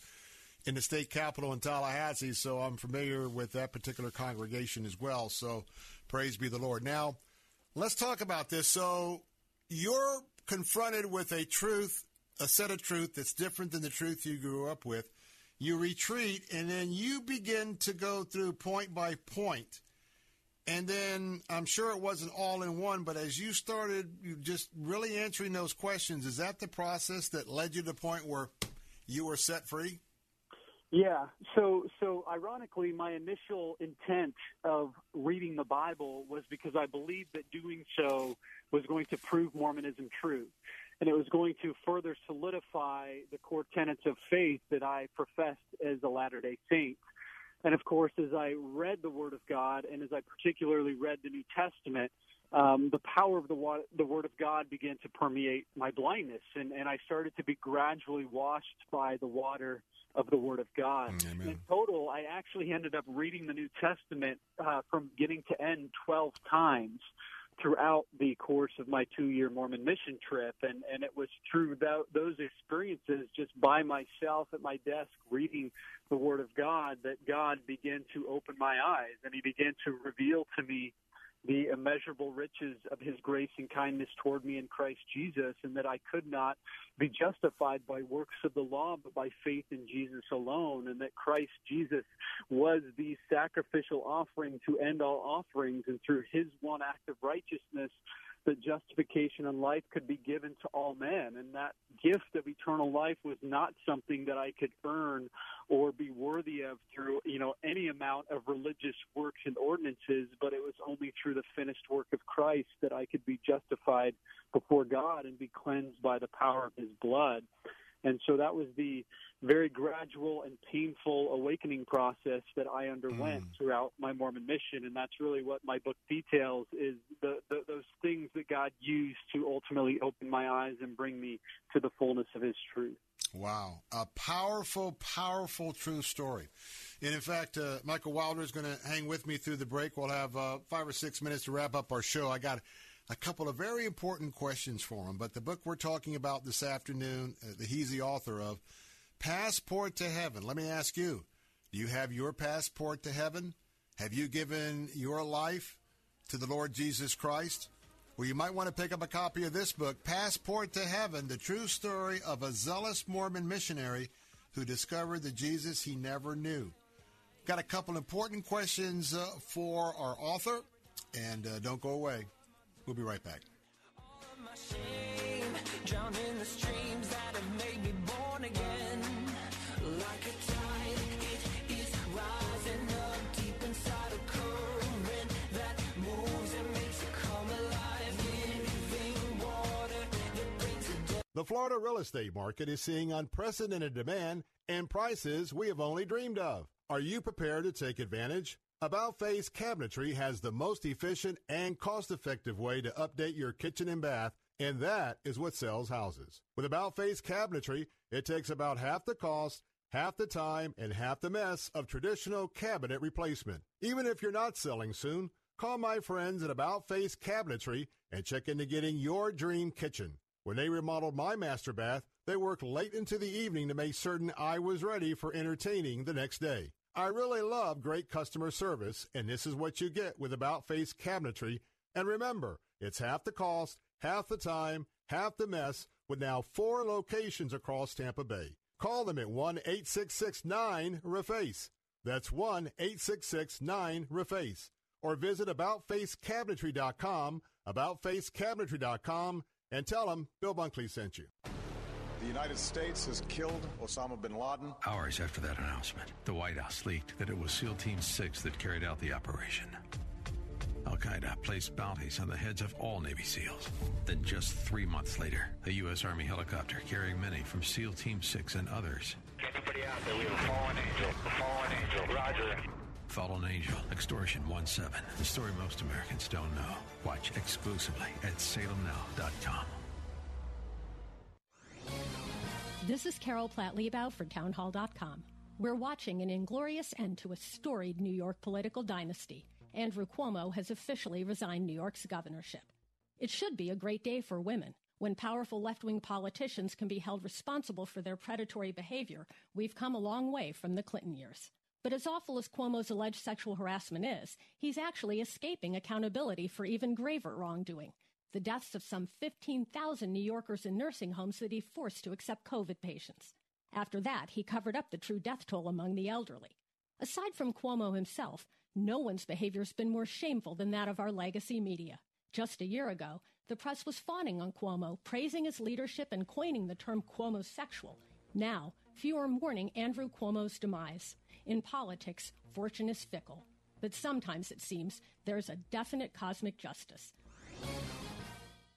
in the state capitol in Tallahassee, so I'm familiar with that particular congregation as well. So praise be the Lord. Now, let's talk about this. So you're confronted with a truth, a set of truth that's different than the truth you grew up with. You retreat, and then you begin to go through point by point. And then I'm sure it wasn't all in one, but as you started you just really answering those questions, is that the process that led you to the point where you were set free? Yeah. So, so ironically, my initial intent of reading the Bible was because I believed that doing so was going to prove Mormonism true, and it was going to further solidify the core tenets of faith that I professed as a Latter-day Saint. And of course, as I read the Word of God, and as I particularly read the New Testament, um, the power of the, wa- the Word of God began to permeate my blindness, and, and I started to be gradually washed by the water of the Word of God. Amen. In total, I actually ended up reading the New Testament uh, from beginning to end twelve times throughout the course of my two-year Mormon mission trip, and, and it was through that, those experiences just by myself at my desk reading the Word of God that God began to open my eyes, and He began to reveal to me the immeasurable riches of His grace and kindness toward me in Christ Jesus, and that I could not be justified by works of the law, but by faith in Jesus alone, and that Christ Jesus was the sacrificial offering to end all offerings, and through His one act of righteousness, that justification and life could be given to all men, and that gift of eternal life was not something that I could earn or be worthy of through, you know, any amount of religious works and ordinances, but it was only through the finished work of Christ that I could be justified before God and be cleansed by the power of His blood. And so that was the very gradual and painful awakening process that I underwent mm. throughout my Mormon mission, and that's really what my book details, is the, the, those things that God used to ultimately open my eyes and bring me to the fullness of His truth. Wow. A powerful, powerful true story. And, in fact, uh, Michael Wilder is going to hang with me through the break. We'll have uh, five or six minutes to wrap up our show. I got a couple of very important questions for him, but the book we're talking about this afternoon, uh, that he's the author of, Passport to Heaven. Let me ask you, do you have your passport to heaven? Have you given your life to the Lord Jesus Christ? Well, you might want to pick up a copy of this book, Passport to Heaven, the true story of a zealous Mormon missionary who discovered the Jesus he never knew. Got a couple important questions uh, for our author, and uh, don't go away. We'll be right back. All of my shame, drowned in the streams that have made me born again. Like a tide, it is rising up deep inside a current that moves and makes it come alive. Living water that brings a death. The Florida real estate market is seeing unprecedented demand and prices we have only dreamed of. Are you prepared to take advantage? About Face Cabinetry has the most efficient and cost-effective way to update your kitchen and bath, and that is what sells houses. With About Face Cabinetry, it takes about half the cost, half the time, and half the mess of traditional cabinet replacement. Even if you're not selling soon, call my friends at About Face Cabinetry and check into getting your dream kitchen. When they remodeled my master bath, they worked late into the evening to make certain I was ready for entertaining the next day. I really love great customer service, and this is what you get with About Face Cabinetry. And remember, it's half the cost, half the time, half the mess, with now four locations across Tampa Bay. Call them at one eight six six nine R E F A C E. That's one eight six six nine R E F A C E. Or visit About Face Cabinetry dot com, About Face Cabinetry dot com, and tell them Bill Bunkley sent you. The United States has killed Osama bin Laden. Hours after that announcement, the White House leaked that it was SEAL Team six that carried out the operation. Al-Qaeda placed bounties on the heads of all Navy SEALs. Then just three months later, a U S Army helicopter carrying many from SEAL Team six and others. Anybody out there? We have a fallen angel. A fallen angel. Roger. fallen angel, Extortion seventeen, the story most Americans don't know. Watch exclusively at Salem Now dot com. This is Carol Platt-Liebau for Townhall dot com. We're watching an inglorious end to a storied New York political dynasty. Andrew Cuomo has officially resigned New York's governorship. It should be a great day for women. When powerful left-wing politicians can be held responsible for their predatory behavior, we've come a long way from the Clinton years. But as awful as Cuomo's alleged sexual harassment is, he's actually escaping accountability for even graver wrongdoing. The deaths of some fifteen thousand New Yorkers in nursing homes that he forced to accept COVID patients. After that, he covered up the true death toll among the elderly. Aside from Cuomo himself, no one's behavior's been more shameful than that of our legacy media. Just a year ago, the press was fawning on Cuomo, praising his leadership and coining the term Cuomosexual. Now, few are mourning Andrew Cuomo's demise. In politics, fortune is fickle. But sometimes, it seems, there's a definite cosmic justice.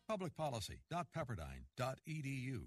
public policy dot pepperdine dot e d u.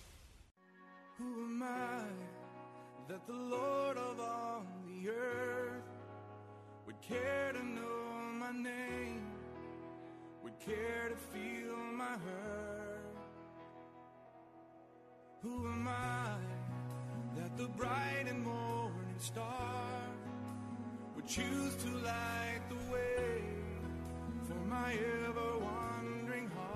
Who am I that the Lord of all the earth would care to know my name, would care to feel my hurt? Who am I that the bright and morning star would choose to light the way for my ever wandering heart?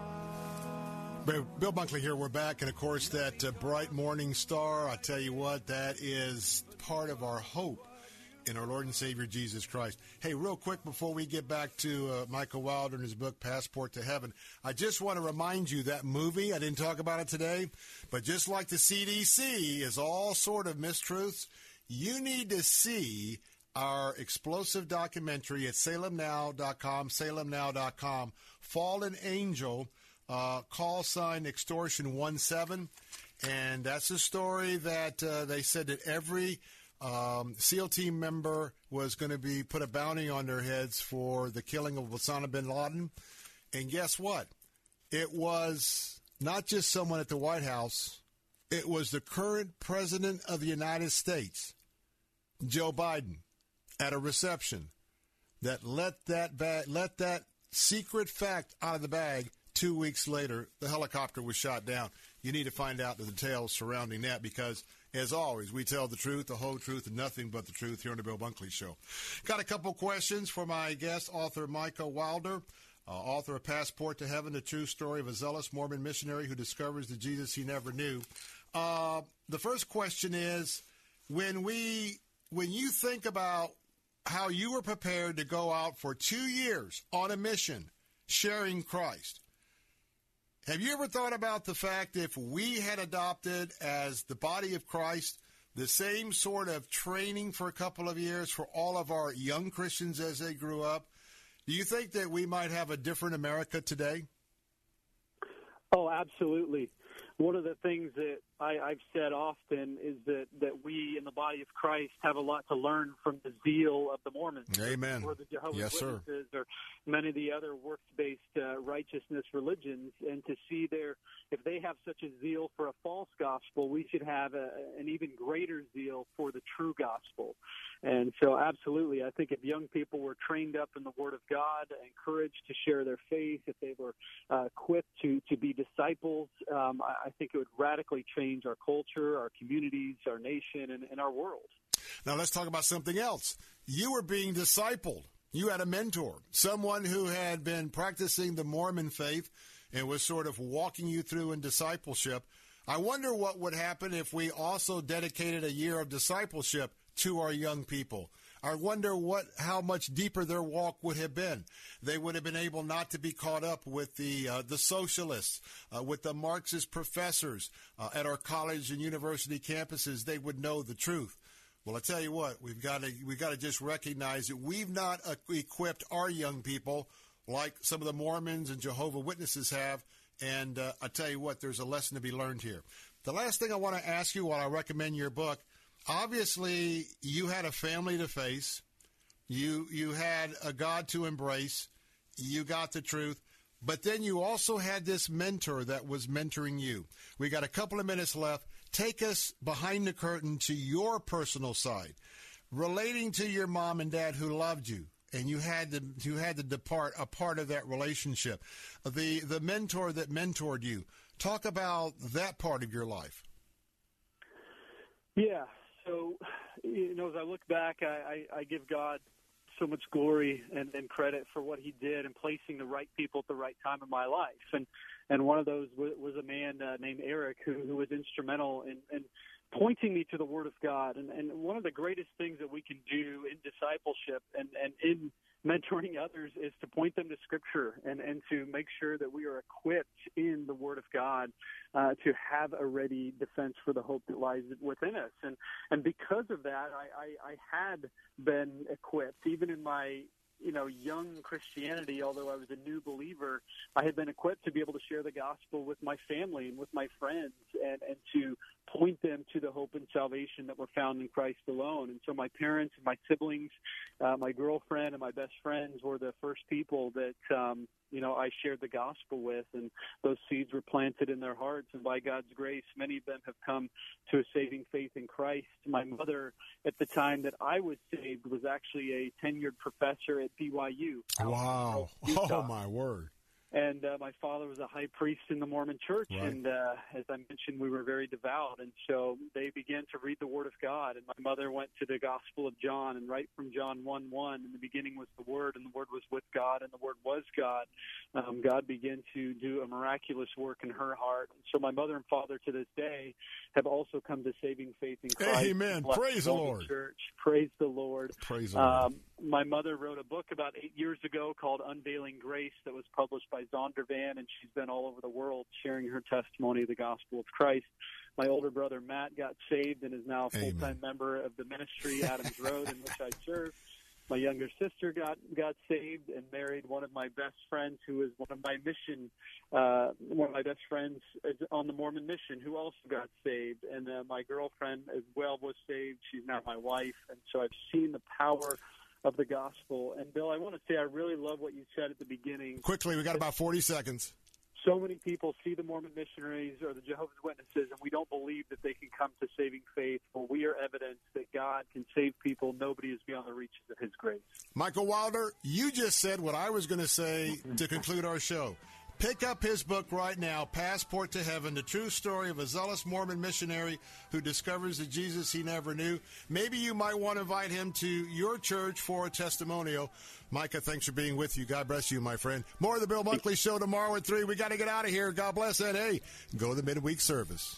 Bill Bunkley here. We're back. And, of course, that uh, bright morning star, I tell you what, that is part of our hope in our Lord and Savior Jesus Christ. Hey, real quick before we get back to uh, Micah Wilder and his book, Passport to Heaven, I just want to remind you that movie, I didn't talk about it today, but just like the C D C is all sort of mistruths, you need to see our explosive documentary at Salem Now dot com, Salem Now dot com, Fallen Angel, Uh, call sign Extortion seventeen, and that's a story that uh, they said that every um, SEAL team member was going to be put a bounty on their heads for the killing of Osama bin Laden. And guess what? It was not just someone at the White House. It was the current president of the United States, Joe Biden, at a reception that let that ba- let that secret fact out of the bag. Two weeks later, the helicopter was shot down. You need to find out the details surrounding that because, as always, we tell the truth, the whole truth, and nothing but the truth here on the Bill Bunkley Show. Got a couple questions for my guest, author Micah Wilder, uh, author of Passport to Heaven, the true story of a zealous Mormon missionary who discovers the Jesus he never knew. Uh, the first question is, when we, when you think about how you were prepared to go out for two years on a mission sharing Christ, have you ever thought about the fact if we had adopted as the body of Christ the same sort of training for a couple of years for all of our young Christians as they grew up, do you think that we might have a different America today? Oh, absolutely. one of the things that I, I've said often is that, that we in the body of Christ have a lot to learn from the zeal of the Mormons. Amen. Or the Jehovah's yes, Witnesses sir. Or many of the other works-based uh, righteousness religions, and to see their, if they have such a zeal for a false gospel, we should have a, an even greater zeal for the true gospel. And so absolutely, I think if young people were trained up in the Word of God, encouraged to share their faith, if they were uh, equipped to, to be disciples, um, I, I think it would radically change our culture, our communities, our nation, and, and our world. Now let's talk about something else. You were being discipled. You had a mentor, someone who had been practicing the Mormon faith and was sort of walking you through in discipleship. I wonder what would happen if we also dedicated a year of discipleship to our young people. I wonder what how much deeper their walk would have been. They would have been able not to be caught up with the uh, the socialists, uh, with the Marxist professors uh, at our college and university campuses. They would know the truth. Well, I tell you what, we've got to we've got to just recognize that we've not uh, equipped our young people like some of the Mormons and Jehovah's Witnesses have. And uh, I tell you what, there's a lesson to be learned here. The last thing I want to ask you while I recommend your book. Obviously, you had a family to face. You you had a God to embrace. You got the truth. But then you also had this mentor that was mentoring you. We got a couple of minutes left. Take us behind the curtain to your personal side, relating to your mom and dad who loved you, and you had to you had to depart a part of that relationship. The the mentor that mentored you. Talk about that part of your life. Yeah. So, you know, as I look back, I, I, I give God so much glory and, and credit for what he did in placing the right people at the right time in my life. And and one of those was, was a man uh, named Eric who, who was instrumental in, in pointing me to the Word of God. And, and one of the greatest things that we can do in discipleship and, and in mentoring others is to point them to Scripture and, and to make sure that we are equipped in the Word of God uh, to have a ready defense for the hope that lies within us. And and because of that, I, I, I had been equipped, even in my you know, young Christianity, although I was a new believer, I had been equipped to be able to share the gospel with my family and with my friends and, and to point them to the hope and salvation that were found in Christ alone. And so my parents and my siblings, uh, my girlfriend and my best friends were the first people that, um, you know, I shared the gospel with, and those seeds were planted in their hearts. And by God's grace, many of them have come to a saving faith in Christ. My mother, at the time that I was saved, was actually a tenured professor at B Y U. Wow. Oh, my word. And uh, my father was a high priest in the Mormon Church, right. and uh, as I mentioned, we were very devout, and so they began to read the Word of God, and my mother went to the Gospel of John, and right from John one one, in the beginning was the Word, and the Word was with God, and the Word was God. Um, God began to do a miraculous work in her heart, and so my mother and father to this day have also come to saving faith in Christ. Amen. Praise the Lord. Church. Praise the Lord. Praise the Lord. Um, my mother wrote a book about eight years ago called Unveiling Grace that was published by Zondervan, and she's been all over the world sharing her testimony of the gospel of Christ. My older brother Matt got saved and is now a full-time Amen. Member of the ministry, Adam's Road, in which I serve. My younger sister got, got saved and married one of my best friends who is one of my mission, uh, one of my best friends on the Mormon mission who also got saved. And uh, my girlfriend as well was saved. She's now my wife. And so I've seen the power of the gospel. And Bill, I want to say I really love what you said at the beginning. Quickly, we got about forty seconds. So many people see the Mormon missionaries or the Jehovah's Witnesses, and we don't believe that they can come to saving faith. Well, we are evidence that God can save people. Nobody is beyond the reaches of his grace. Michael Wilder, you just said what I was going to say to conclude our show. Pick up his book right now, Passport to Heaven, the true story of a zealous Mormon missionary who discovers the Jesus he never knew. Maybe you might want to invite him to your church for a testimonial. Micah, thanks for being with you. God bless you, my friend. More of the Bill Bunkley Show tomorrow at three. We got to get out of here. God bless, and hey, go to the midweek service.